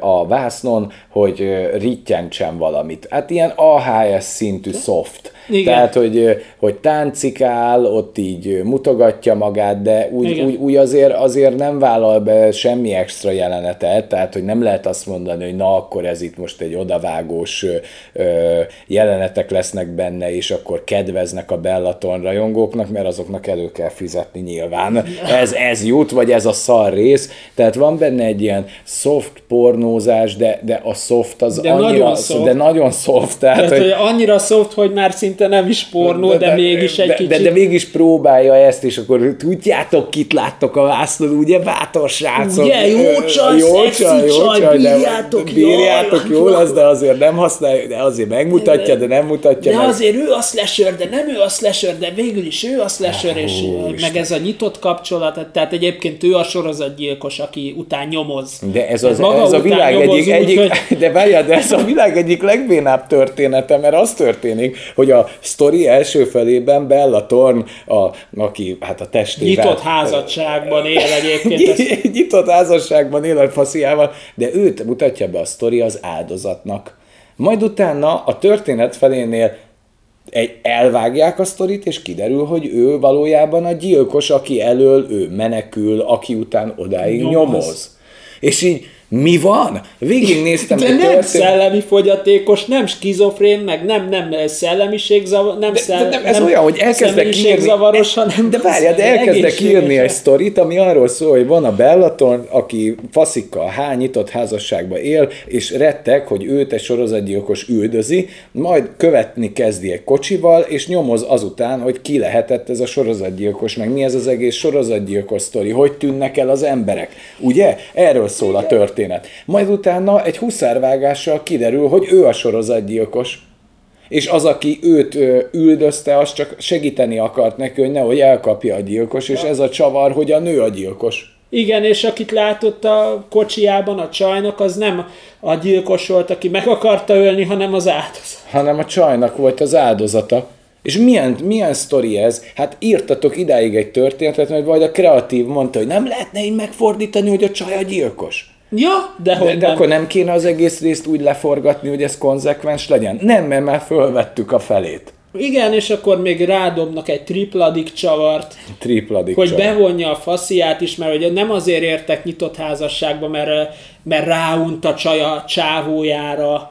a vásznon, hogy rittyentsen valamit. Hát ilyen á há es szintű soft. Igen. Tehát, hogy, hogy táncikál, ott így mutogatja magát, de úgy, úgy, úgy azért, azért nem vállal be semmi extra jelenetet, tehát, hogy nem lehet azt mondani, hogy na, akkor ez itt most egy odavágós ö, jelenetek lesznek benne, és akkor kedveznek a Bella Thorne rajongóknak, mert azoknak elő kell fizetni nyilván. Ez, ez jut, vagy ez a szar rész. Tehát van benne egy ilyen soft pornózás, de, de a soft az de annyira... Nagyon soft. De nagyon soft. Tehát, tehát hogy, hogy annyira soft, hogy már szinte de nem is pornó, de, de, de mégis egy de, kicsit. De, de, de mégis próbálja ezt, és akkor tudjátok, kit láttok a vászlón, ugye, bátor srácok. Ugye, jó csaj, szexi csaj, bírjátok jól. Bírjátok jól, az, de azért nem használja, de azért megmutatja, de, de nem mutatja. De meg. Azért ő a slasher, de nem ő a slasher. slasher, de végül is ő a slasher, oh, és oh, meg Isten. Ez a nyitott kapcsolat, tehát egyébként ő a sorozatgyilkos, aki után nyomoz. De ez, az, ez, ez a világ nyomoz, egyik, egyik hogy... de várjál, de ez a világ egyik legbénább története, mert az történik, hogy a sztori első felében Bella Thorne, a, aki hát a testével... Nyitott házasságban él egyébként. Ezt... nyitott házasságban él a fasziával, de őt mutatja be a sztori az áldozatnak. Majd utána a történet felénél egy elvágják a sztorit, és kiderül, hogy ő valójában a gyilkos, aki elől ő menekül, aki után odáig nyomoz. nyomoz. És így, mi van? Végignéztem. De nem történet. Szellemi fogyatékos, nem skizofrén, meg nem, nem szellemiségzavaros, nem, szell, nem Ez nem olyan, hogy elkezdek írni, zavaros, hanem de várjál, de elkezdek írni egy sztorit, ami arról szól, hogy van a Bella Thorne, aki faszikkal hány nyitott házasságban él, és retteg, hogy őt egy sorozatgyilkos üldözi, majd követni kezdi egy kocsival, és nyomoz azután, hogy ki lehetett ez a sorozatgyilkos, meg mi ez az egész sorozatgyilkos sztori, hogy tűnnek el az emberek. Ugye? Erről szól a történet. Majd utána egy huszárvágással kiderül, hogy ő a sorozatgyilkos, és az, aki őt üldözte, az csak segíteni akart neki, hogy nehogy elkapja a gyilkos, és ez a csavar, hogy a nő a gyilkos. Igen, és akit látott a kocsiában a csajnak, az nem a gyilkos volt, aki meg akarta ölni, hanem az áldozat. Hanem a csajnak volt az áldozata. És milyen, milyen sztori ez? Hát írtatok idáig egy történetet, majd majd a kreatív mondta, hogy nem lehetne így megfordítani, hogy a csaj a gyilkos. Ja, de, de, de nem. Akkor nem kéne az egész részt úgy leforgatni, hogy ez konzekvens legyen? Nem, mert már fölvettük a felét. Igen, és akkor még rádobnak egy tripladik csavart, tripladik hogy csavar. Bevonja a fasziát is, mert ugye nem azért értek nyitott házasságba, mert, mert ráunt a csaj a csávójára,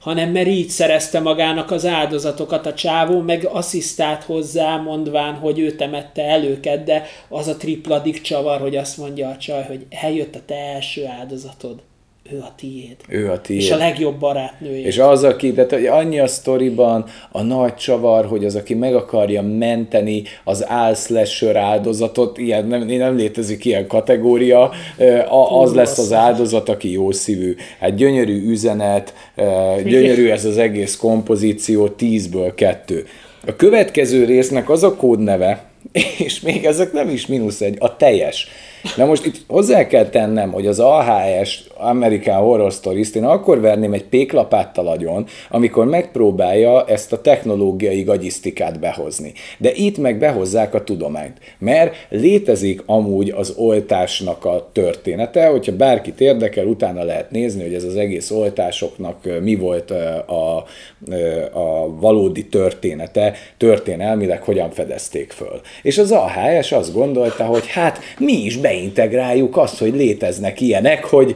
hanem mert így szerezte magának az áldozatokat a csávó, meg asszisztált hozzá, mondván, hogy ő temette el őket, de az a tripladik csavar, hogy azt mondja a csaj, hogy eljött a te első áldozatod. Ő a tiéd. Ő a tiéd. És a legjobb barátnője. És az, aki, tehát annyi a sztoriban a nagy csavar, hogy az, aki meg akarja menteni az álszlesör áldozatot, ilyen nem, nem létezik ilyen kategória, az lesz az áldozat, aki jó szívű. Hát gyönyörű üzenet, gyönyörű ez az egész kompozíció, tízből kettő. A következő résznek az a kódneve, és még ezek nem is mínusz egy, a teljes. Na most itt hozzá kell tennem, hogy az á há es, American Horror Stories-t én akkor verném egy péklapáttal agyon, amikor megpróbálja ezt a technológiai gagyisztikát behozni. De itt meg behozzák a tudományt, mert létezik amúgy az oltásnak a története, hogyha bárkit érdekel, utána lehet nézni, hogy ez az egész oltásoknak mi volt a, a valódi története, történelmileg hogyan fedezték föl. És az á há es azt gondolta, hogy hát mi is be integráljuk azt, hogy léteznek ilyenek, hogy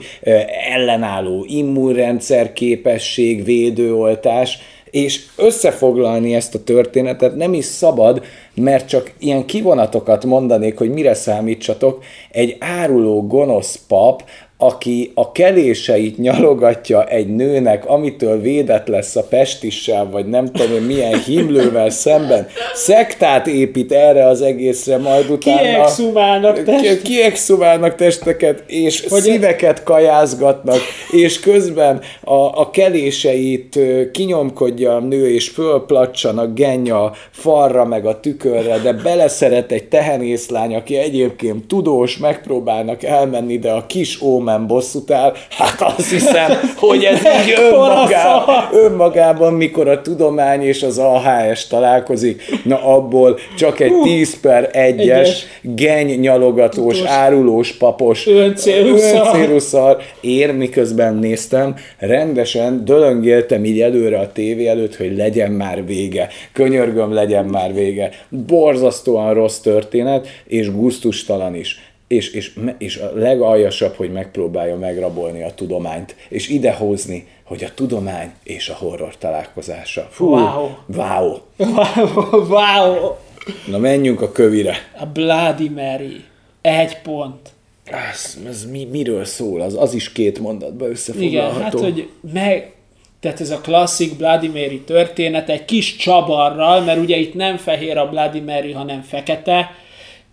ellenálló immunrendszer, képesség, védőoltás, és összefoglalni ezt a történetet nem is szabad, mert csak ilyen kivonatokat mondanék, hogy mire számítsatok, egy áruló gonosz pap, aki a keléseit nyalogatja egy nőnek, amitől védett lesz a pestissel, vagy nem tudom milyen himlővel szemben, szektát épít erre az egészre, majd utána... Kiexhumálnak testeket. Kiexhumálnak testeket, és hogy szíveket kajázgatnak, és közben a, a keléseit kinyomkodja a nő, és fölplacsanak genny a falra, meg a tükörre, de beleszeret egy tehenészlány, aki egyébként tudós, megpróbálnak elmenni, de a kis ómen bosszút áll, hát azt hiszem, hogy ez így önmagában, önmagában, mikor a tudomány és az á há es találkozik, na abból csak egy tíz per egyes gennynyalogatós, árulós, papos öncéluszar ér, miközben néztem, rendesen dölöngéltem így előre a tévé előtt, hogy legyen már vége. Könyörgöm, legyen már vége. Borzasztóan rossz történet, és gusztustalan is. És, és, és a legaljasabb, hogy megpróbálja megrabolni a tudományt, és idehozni, hogy a tudomány és a horror találkozása. Fú, wow. Wow. Wow, wow. Na menjünk a kövire. A Bloody Mary. Egy pont. Ez, ez mi, miről szól? Az, az is két mondatban összefoglalható. Igen, hát, hogy meg... Tehát ez a klasszik Bloody Mary történet egy kis csavarral, mert ugye itt nem fehér a Bloody Mary, hanem fekete,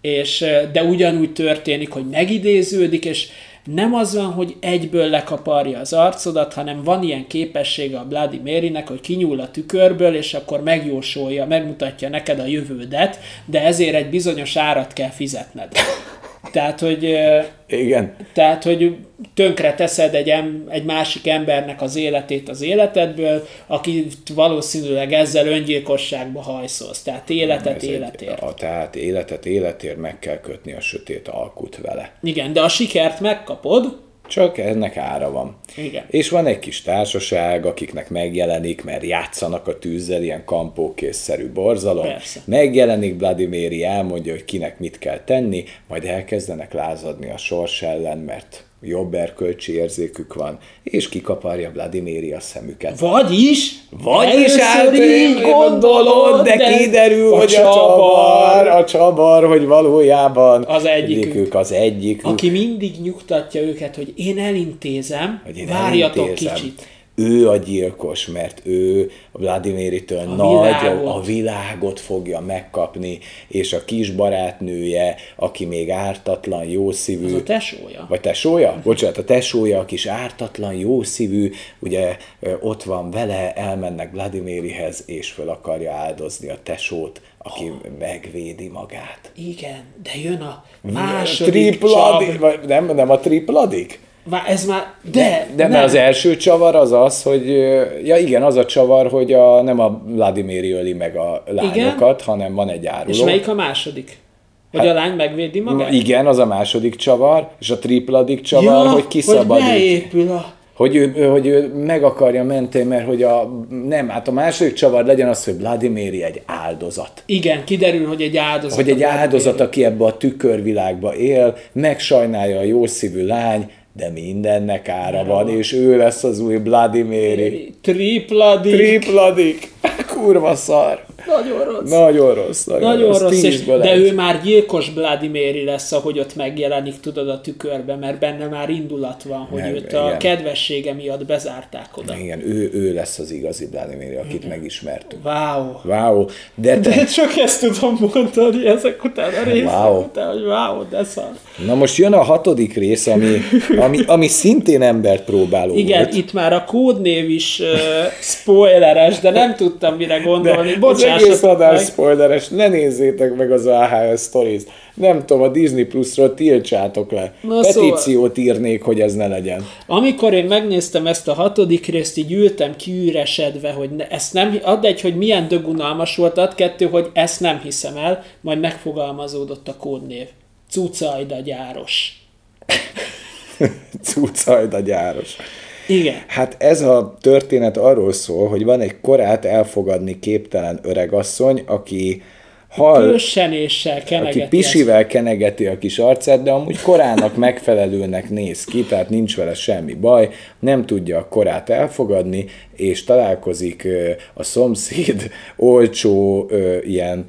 és, de ugyanúgy történik, hogy megidéződik, és Nem az van, hogy egyből lekaparja az arcodat, hanem van ilyen képessége a Bloody Marynek, hogy kinyúl a tükörből, és akkor megjósolja, megmutatja neked a jövődet, de ezért egy bizonyos árat kell fizetned. Tehát, hogy, igen. Tehát, hogy tönkre teszed egy, em, egy másik embernek az életét az életedből, akit valószínűleg ezzel öngyilkosságba hajszolsz. Tehát életet nem, életért. Egy, a, tehát életet életért meg kell kötni a sötét alkut vele. Igen, de a sikert megkapod. Csak ennek ára van. Igen. És van egy kis társaság, akiknek megjelenik, mert játszanak a tűzzel, ilyen kampókészszerű borzalom. Persze. Megjelenik Bloody Mary, elmondja, hogy kinek mit kell tenni, majd elkezdenek lázadni a sors ellen, mert jobb erkölcsi érzékük van, és kikaparja Bloody Mary a szemüket. Vagyis? Vagyis átérni gondolod, de, de kiderül, a hogy csavar, csavar, a csavar, hogy valójában az egyikük, az egyikük. Aki mindig nyugtatja őket, hogy én elintézem, hogy én várjatok elintézem. Kicsit. Ő a gyilkos, mert ő Bloody Marytől nagy, világot. A világot fogja megkapni, és a kis barátnője, aki még ártatlan, jószívű... Az a tesója. Vagy tesója? Bocsánat, a tesója, a kis ártatlan, jószívű, ugye ott van vele, elmennek Bloody Maryhez, és föl akarja áldozni a tesót, aki oh. megvédi magát. Igen, de jön a második csavar. Nem, nem a tripladik? Már ez már, de... De mert az első csavar az az, hogy... Ja igen, az a csavar, hogy a, nem a Bloody Mary öli meg a lányokat, igen? Hanem van egy áruló. És melyik a második? Hogy hát, a lány megvédi magát? Igen, az a második csavar, és a tripladik csavar, ja, hogy kiszabadít. Hogy beépül a... Hogy ő, hogy ő meg akarja menteni, mert hogy a... Nem, hát a második csavar legyen az, hogy Bloody Mary egy áldozat. Igen, kiderül, hogy egy áldozat. Hogy egy áldozat, aki ebbe a tükörvilágba él, megsajnálja a jószívű lány, de mindennek ára van, és ő lesz az új Bloody Mary. Tripladik. Tripladik. Kurva szar. Nagyon rossz. Nagyon rossz. Nagyon, nagyon rossz. rossz és, de ő már gyilkos Bloody Mary lesz, ahogy ott megjelenik, tudod, a tükörbe, mert benne már indulat van, hogy nem, őt igen. A kedvessége miatt bezárták oda. Igen, ő, ő lesz az igazi Bloody Mary, akit igen. megismertünk. Wow. Wow. De, te... de csak ezt tudom mondani ezek után a részek wow. után, hogy wow, de szar. Na most jön a hatodik rész, ami, ami, ami szintén embert próbáló igen, volt. Igen, itt már a kódnév is uh, spoileres, de nem tudtam mire gondolni. De... Bocsánat. Egész adás spoileres, ne nézzétek meg az á há es Stories. Nem tudom, a Disney Plus-ról tiltsátok le. Na petíciót szóval, írnék, hogy ez ne legyen. Amikor én megnéztem ezt a hatodik részt, így ültem kiüresedve, hogy ne, ezt nem, add egy, hogy milyen dögunalmas volt, add kettő, hogy ezt nem hiszem el, majd megfogalmazódott a kódnév. Cucajda gyáros. Cucajda gyáros. Igen. Hát ez a történet arról szól, hogy van egy korát elfogadni képtelen öregasszony, aki hal, aki pisivel kenegeti a kis arcát, de amúgy korának megfelelőnek néz ki, tehát nincs vele semmi baj, nem tudja a korát elfogadni, és találkozik a szomszéd olcsó ilyen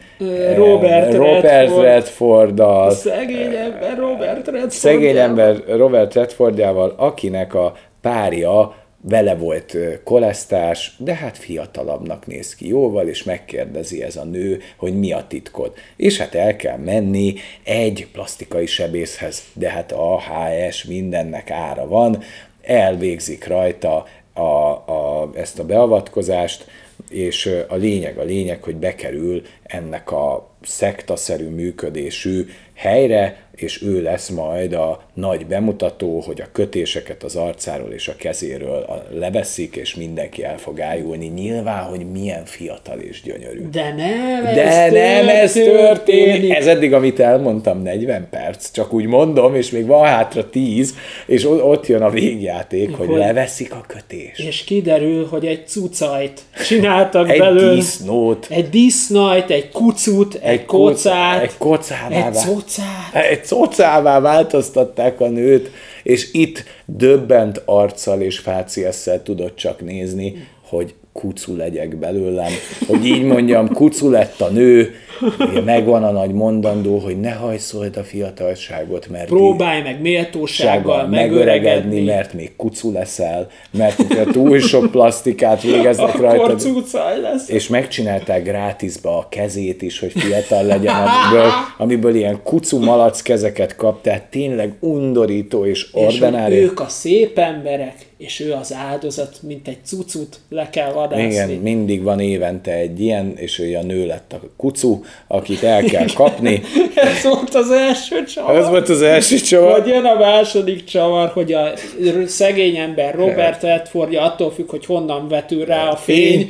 Robert, Robert Redforddal, szegény ember Robert Redforddal, szegény ember Robert Redforddal, akinek a párja vele volt kolesztárs, de hát fiatalabbnak néz ki jóval, és megkérdezi ez a nő, hogy mi a titkod. És hát el kell menni egy plastikai sebészhez, de hát a á há es mindennek ára van, elvégzik rajta a, a, ezt a beavatkozást, és a lényeg, a lényeg, hogy bekerül ennek a szektaszerű működésű helyre, és ő lesz majd a nagy bemutató, hogy a kötéseket az arcáról és a kezéről leveszik, és mindenki el fog ájulni. Nyilván, hogy milyen fiatal és gyönyörű. De nem, De ez, nem ez történik. Ez eddig, amit elmondtam, negyven perc, csak úgy mondom, és még van hátra tíz, és ott jön a végjáték, hogy, hogy leveszik a kötés. És kiderül, hogy egy cucajt csináltak egy belőle. Egy disznót. Egy disznót, egy kucut, egy, egy kocát, egy kocává egy cocát. Egy cocává változtatták a nőt, és itt döbbent arccal és fáciesszel tudott csak nézni, hogy kucu legyek belőlem, hogy így mondjam, kucu lett a nő, Megvan a nagy mondandó, hogy ne hajszold a fiatalságot, mert... Próbálj meg méltósággal megöregedni, megöregedni, mert még kucu leszel, mert hogyha túl sok plasztikát végeznek rajta, és megcsinálták grátisba a kezét is, hogy fiatal legyen, amiből, amiből ilyen kucu malac kezeket kap, tehát tényleg undorító és ordinári. És ők a szép emberek, és ő az áldozat, mint egy cucut le kell vadászni. Igen, mindig van évente egy ilyen, és ő a nő lett a kucu, akit el kell kapni. Ez volt az első csavar. Ez volt az első csavar. Vagy jön a második csavar, hogy a szegény ember Robert Redfordja attól függ, hogy honnan vetül rá a fény.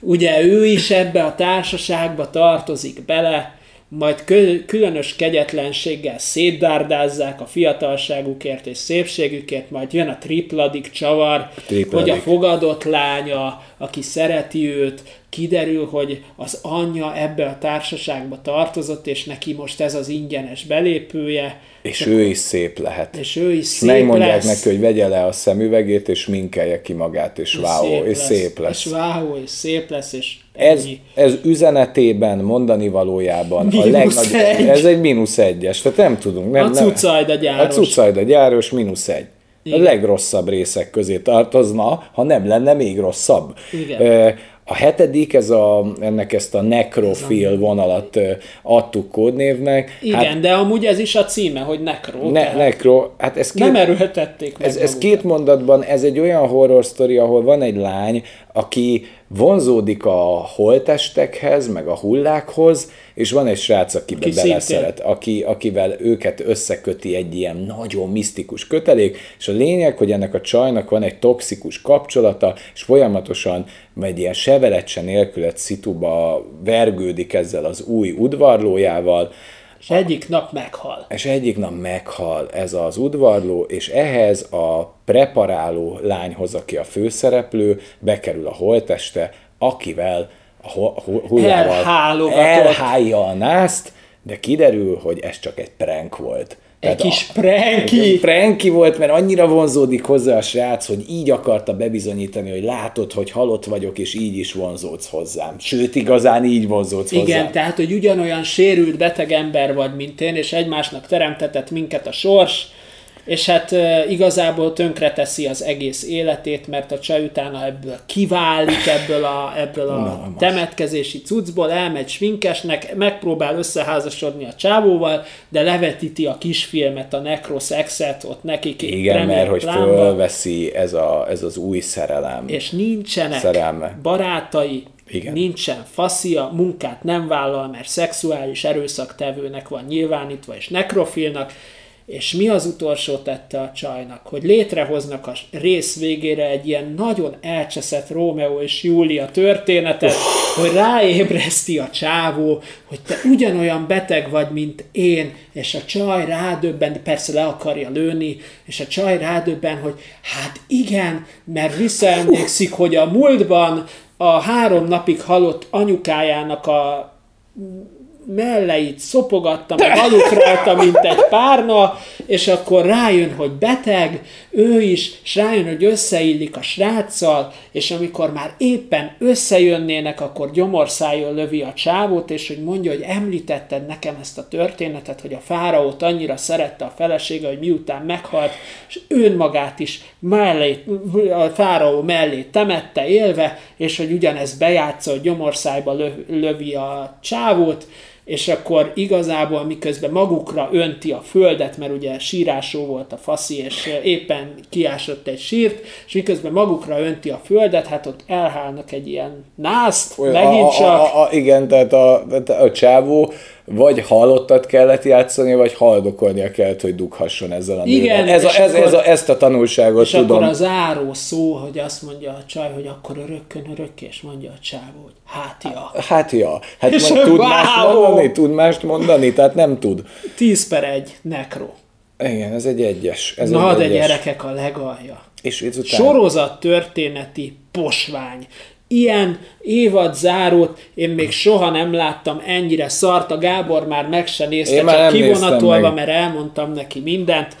Ugye ő is ebbe a társaságba tartozik bele, majd különös kegyetlenséggel szétdárdázzák a fiatalságukért és szépségükért, majd jön a tripladik csavar, tripladik. Hogy a fogadott lánya, aki szereti őt, kiderül, hogy az anyja ebbe a társaságba tartozott, és neki most ez az ingyenes belépője. És Te ő is szép lehet. És ő is szép megmondják lesz. Megmondják neki, hogy vegye le a szemüvegét, és minkelje ki magát, és váó, és szép lesz. És váó, és szép lesz, és ez, ez üzenetében, mondani valójában minusz a legnagyobb. Egy. Ez egy mínusz egyes, tehát nem tudunk. Nem, a cuccajda gyáros. A cuccajda gyáros mínusz egy. Igen. A legrosszabb részek közé tartozna, ha nem lenne még rosszabb. Igen. A hetedik, ez a, ennek ezt a nekrofil vonalat adtuk kódnévnek. Igen, hát, de amúgy ez is a címe, hogy nekro. Ne, nekro hát ez két, nem erőltették meg. Ez, ez két mondatban, ez egy olyan horror sztori, ahol van egy lány, aki vonzódik a holttestekhez, meg a hullákhoz, és van egy srác, akiben beleszeret, aki, akivel őket összeköti egy ilyen nagyon misztikus kötelék, és a lényeg, hogy ennek a csajnak van egy toxikus kapcsolata, és folyamatosan egy ilyen severedtse nélkület szituba vergődik ezzel az új udvarlójával. És egyik nap meghal. És egyik nap meghal ez az udvarló, és ehhez a preparáló lányhoz, aki a főszereplő, bekerül a holtteste, akivel a hullával elhálja a nászt, de kiderül, hogy ez csak egy prank volt. Egy Tehát kis a, pranki. Egy pranki volt, mert annyira vonzódik hozzá a srác, hogy így akarta bebizonyítani, hogy látod, hogy halott vagyok, és így is vonzódsz hozzám. Sőt, igazán így vonzódsz Igen, hozzám. Igen, tehát, hogy ugyanolyan sérült beteg ember vagy, mint én, és egymásnak teremtetett minket a sors, és hát igazából tönkreteszi az egész életét, mert a csaj utána ebből kiválik, ebből a, ebből a Na, temetkezési cuccból, elmegy sminkesnek, megpróbál összeházasodni a csávóval, de levetíti a kisfilmet, a nekroszexet, ott nekik Igen, mert hogy lámba, fölveszi ez, a, ez az új szerelem. És nincsenek szerelme. barátai, Igen. nincsen faszia, munkát nem vállal, mert szexuális erőszaktevőnek van nyilvánítva, és nekrofilnak. És mi az utolsó tette a csajnak? Hogy létrehoznak a rész végére egy ilyen nagyon elcseszett Rómeó és Júlia történetet, hogy ráébreszti a csávó, hogy te ugyanolyan beteg vagy, mint én, és a csaj rádöbben, persze le akarja lőni, és a csaj rádöbben, hogy hát igen, mert visszaemlékszik, hogy a múltban a három napig halott anyukájának a... melleit szopogatta, meg alukrálta, mint egy párna, és akkor rájön, hogy beteg, ő is, és rájön, hogy összeillik a sráccal, és amikor már éppen összejönnének, akkor gyomorszájon lövi a csávót, és hogy mondja, hogy említetted nekem ezt a történetet, hogy a fáraót annyira szerette a felesége, hogy miután meghalt, és önmagát is mellé, a fáraó mellé temette élve, és hogy ugyanez bejátsza, hogy gyomorszájba lövi a csávót, és akkor igazából miközben magukra önti a földet, mert ugye sírásó volt a faszi, és éppen kiásott egy sírt, és miközben magukra önti a földet, hát ott elhálnak egy ilyen nászt, Olyan, megint csak... A, a, a, igen, tehát a, a csávó vagy halottat kellett játszani, vagy haldokolnia kellett, hogy dughasson ezzel a igen, ez a, ez, akkor, ez a ezt a tanulságot és tudom. És akkor a záró szó, hogy azt mondja a csaj, hogy akkor örökkön örökké, és mondja a csávó, hogy hát ja. Hát ja. Hát és mond, tud mást mondani, tud mást mondani, tehát nem tud. tíz per egy, nekro. Igen, ez egy egyes. Ez Na, egy de egyes. Gyerekek a legalja. És után... Sorozat történeti posvány. Ilyen évad zárót én még soha nem láttam ennyire szart, a Gábor már meg se nézte, csak kivonatolva, mert elmondtam neki mindent.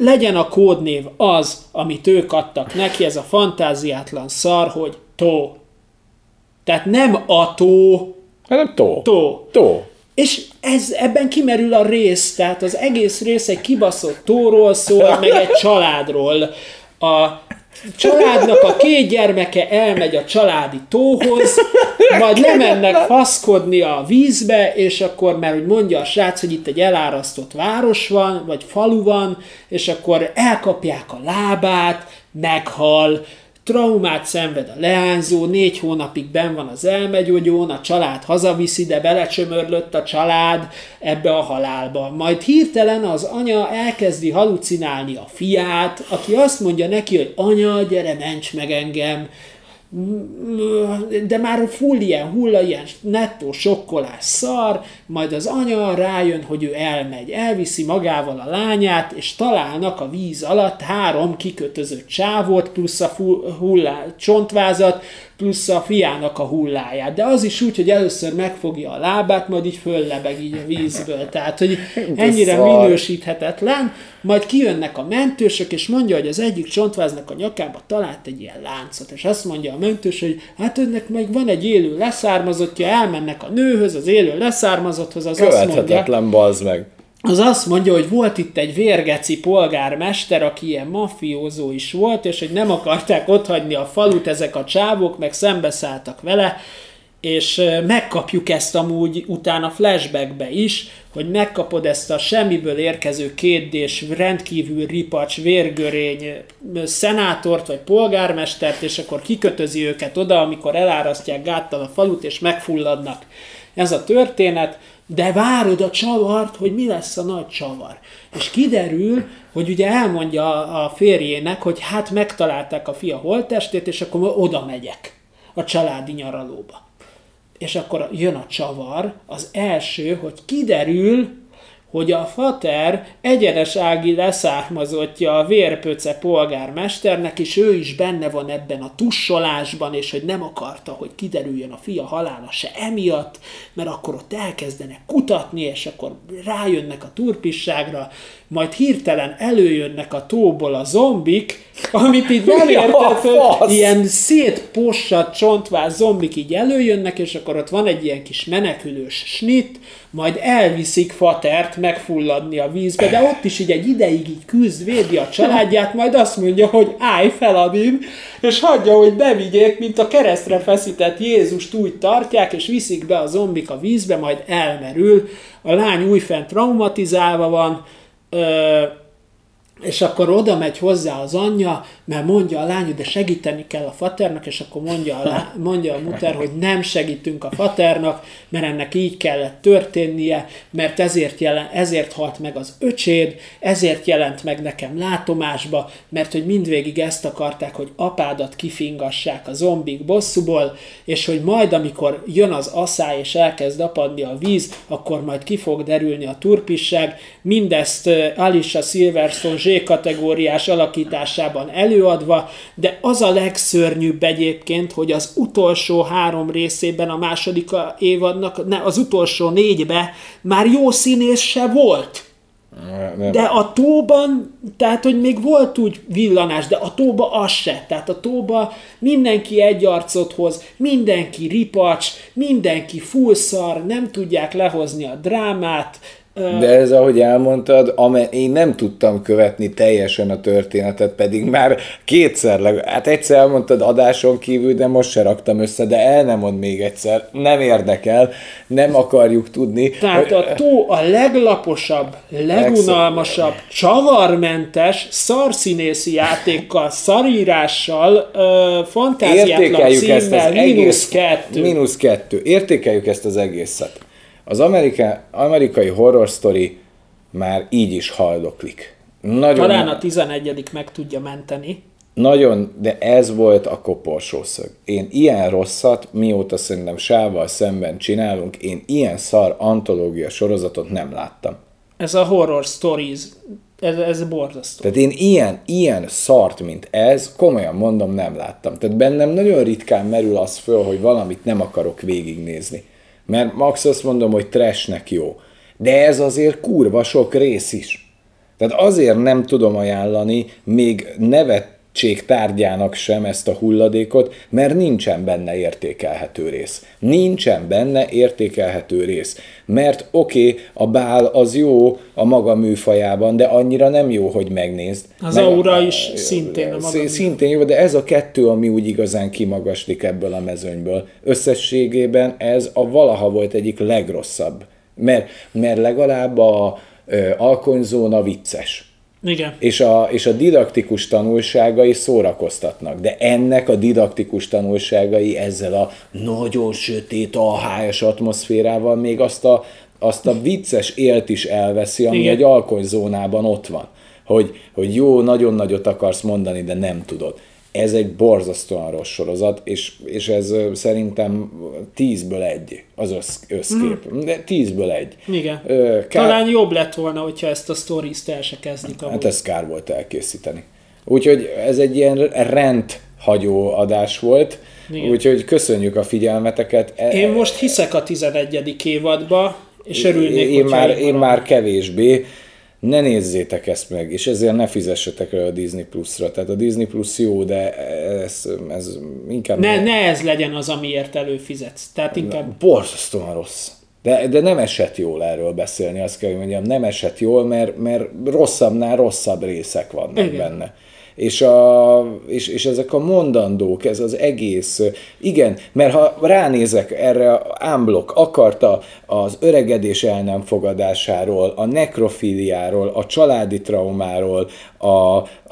Legyen a kódnév az, amit ők adtak neki, ez a fantáziátlan szar, hogy tó. Tehát nem a tó, Hanem tó. Tó. Tó. És ez, ebben kimerül a rész, tehát az egész rész egy kibaszott tóról szól, meg egy családról. A családnak a két gyermeke elmegy a családi tóhoz, majd lemennek faszkodni a vízbe, és akkor már úgy mondja a srác, hogy itt egy elárasztott város van, vagy falu van, és akkor elkapják a lábát, meghal, traumát szenved a leányzó, négy hónapig benn van az elmegyógyón, a család hazaviszi, de belecsömörlött a család ebbe a halálba. Majd hirtelen az anya elkezdi halucinálni a fiát, aki azt mondja neki, hogy anya, gyere, ments meg engem. De már full ilyen hulla, ilyen nettó sokkolás szar, majd az anya rájön, hogy ő elmegy, elviszi magával a lányát, és találnak a víz alatt három kikötözött csávót, plusz a hullá, csontvázat, plusz a fiának a hulláját. De az is úgy, hogy először megfogja a lábát, majd így föllebeg így a vízből. Tehát, hogy ennyire minősíthetetlen. Majd kijönnek a mentősök, és mondja, hogy az egyik csontváznak a nyakába talált egy ilyen láncot. És azt mondja a mentős, hogy hát önnek meg van egy élő leszármazottja, elmennek a nőhöz, az élő leszármazotthoz, az azt mondja... Követhetetlen, bazd meg! Az azt mondja, hogy volt itt egy vérgeci polgármester, aki ilyen mafiózó is volt, és hogy nem akarták otthagyni a falut ezek a csávók, meg szembeszálltak vele, és megkapjuk ezt amúgy utána flashbackbe is, hogy megkapod ezt a semmiből érkező kétdés, rendkívül ripacs, vérgörény szenátort vagy polgármestert, és akkor kikötözi őket oda, amikor elárasztják gáttal a falut, és megfulladnak. Ez a történet. De várod a csavart, hogy mi lesz a nagy csavar. És kiderül, hogy ugye elmondja a férjének, hogy hát megtalálták a fia holttestét, és akkor oda megyek a családi nyaralóba. És akkor jön a csavar, az első, hogy kiderül, hogy a fater egyenes ági leszármazottja a vérpöce polgármesternek, és ő is benne van ebben a tussolásban, és hogy nem akarta, hogy kiderüljön a fia halála se emiatt, mert akkor ott elkezdenek kutatni, és akkor rájönnek a turpisságra, majd hirtelen előjönnek a tóból a zombik, amit így nem értettem, ilyen szétpossat, csontváz zombik így előjönnek, és akkor ott van egy ilyen kis menekülős snitt, majd elviszik fatert megfulladni a vízbe, de ott is így egy ideig így küzd, védi a családját, majd azt mondja, hogy állj fel, Adin, és hagyja, hogy bevigyék, mint a keresztre feszített Jézust úgy tartják, és viszik be a zombik a vízbe, majd elmerül. A lány újfent traumatizálva van, ö- és akkor oda megy hozzá az anyja, mert mondja a lány, de segíteni kell a faternak, és akkor mondja a, lá- mondja a muter, hogy nem segítünk a faternak, mert ennek így kellett történnie, mert ezért, jelen- ezért halt meg az öcséd, ezért jelent meg nekem látomásba, mert hogy mindvégig ezt akarták, hogy apádat kifingassák a zombik bosszúból, és hogy majd amikor jön az asszály és elkezd apadni a víz, akkor majd ki fog derülni a turpisság. Mindezt Alicia Silverstone Z-kategóriás alakításában előadva, de az a legszörnyűbb egyébként, hogy az utolsó három részében a második évadnak, ne, az utolsó négybe már jó színész se volt. Nem. De a tóban, tehát hogy még volt úgy villanás, de a tóba az se. Tehát a tóba mindenki egy arcot hoz, mindenki ripacs, mindenki fullszar, nem tudják lehozni a drámát. De ez, ahogy elmondtad, amely, én nem tudtam követni teljesen a történetet, pedig már kétszer, hát egyszer elmondtad adáson kívül, de most se raktam össze, de el nem mond még egyszer, nem érdekel, nem akarjuk tudni. Tehát a tó a leglaposabb, legunalmasabb, legszor... csavarmentes, szarszínészi játékkal, szarírással, fantáziátlan címmel, mínusz kettő. Mínusz kettő. Értékeljük ezt az egészet. Az Amerika, amerikai horror sztori már így is haldoklik. Nagyon, talán a tizenegyedik meg tudja menteni. Nagyon, de ez volt a koporsószög. Én ilyen rosszat, mióta szerintem Sávval szemben csinálunk, én ilyen szar antológia sorozatot nem láttam. Ez a horror stories, ez, ez borzasztó. Tehát én ilyen, ilyen szart, mint ez, komolyan mondom, nem láttam. Tehát bennem nagyon ritkán merül az föl, hogy valamit nem akarok végignézni. Mert max azt mondom, hogy trashnek jó. De ez azért kurva sok rész is. Tehát azért nem tudom ajánlani, még nevet tárgyának sem ezt a hulladékot, mert nincsen benne értékelhető rész. Nincsen benne értékelhető rész. Mert oké, okay, a bál az jó a maga műfajában, de annyira nem jó, hogy megnézd. Az Meg, aura is a, szintén a maga Szintén jó, de ez a kettő, ami úgy igazán kimagaslik ebből a mezőnyből. Összességében ez a valaha volt egyik legrosszabb. Mert, mert legalább a ö, alkonyzóna vicces. Igen. És a, és a didaktikus tanulságai szórakoztatnak, de ennek a didaktikus tanulságai ezzel a nagyon sötét, alhályos atmoszférával még azt a, azt a vicces élt is elveszi, ami igen, egy alkonyzónában ott van. Hogy, hogy jó, nagyon nagyot akarsz mondani, de nem tudod. Ez egy borzasztóan rossz sorozat, és, és ez szerintem tízből egy az össz, összkép. Mm. De tízből egy. Igen. Ö, kár... Talán jobb lett volna, hogyha ezt a sztoriszt el se kezdik. Amúgy. Hát ez kár volt elkészíteni. Úgyhogy ez egy ilyen rendhagyó adás volt. Igen. Úgyhogy köszönjük a figyelmeteket. Én most hiszek a tizenegyedik évadba, és örülnék, én hogyha már, én már kevésbé. Ne nézzétek ezt meg, és ezért ne fizessetek el a Disney Plus-ra. Tehát a Disney Plus jó, de ez, ez inkább... Ne, ne ez legyen az, amiért előfizetsz. Tehát inkább... Borzasztóan rossz. De, de nem esett jól erről beszélni, azt kell, hogy mondjam. Nem esett jól, mert, mert rosszabbnál rosszabb részek vannak igen, benne. És, a, és, és ezek a mondandók, ez az egész, igen, mert ha ránézek erre, ámblok akarta az öregedés el nem fogadásáról, a nekrofíliáról, a családi traumáról, a,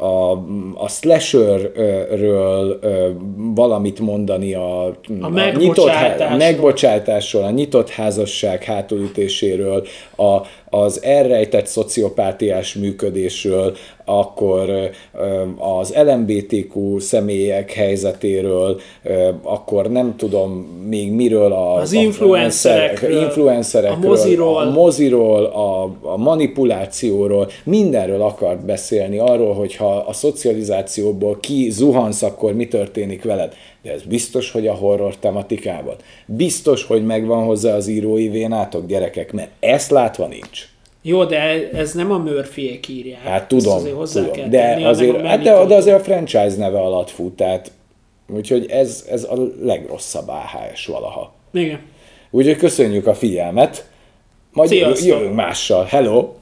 a, a slasherről valamit mondani, a, a, a megbocsátásról. megbocsátásról, a nyitott házasság hátulütéséről, a, az elrejtett szociopátiás működésről, akkor az el em bé té kú személyek helyzetéről, akkor nem tudom még miről, a, az influencerekről, influencerekről, a moziról, a, moziról a, a manipulációról, mindenről akart beszélni, arról, hogyha a szocializációból ki zuhansz, akkor mi történik veled. De ez biztos, hogy a horror tematikában. Biztos, hogy megvan hozzá az írói vénátok, gyerekek, mert ezt látva nincs. Jó, de ez nem a Murphyék írják. Hát tudom, tudom de, azért, hát de, de azért a franchise neve alatt fut, tehát úgyhogy ez, ez a legrosszabb á há es valaha. Igen. Úgyhogy köszönjük a figyelmet, majd jövünk mással. Hello!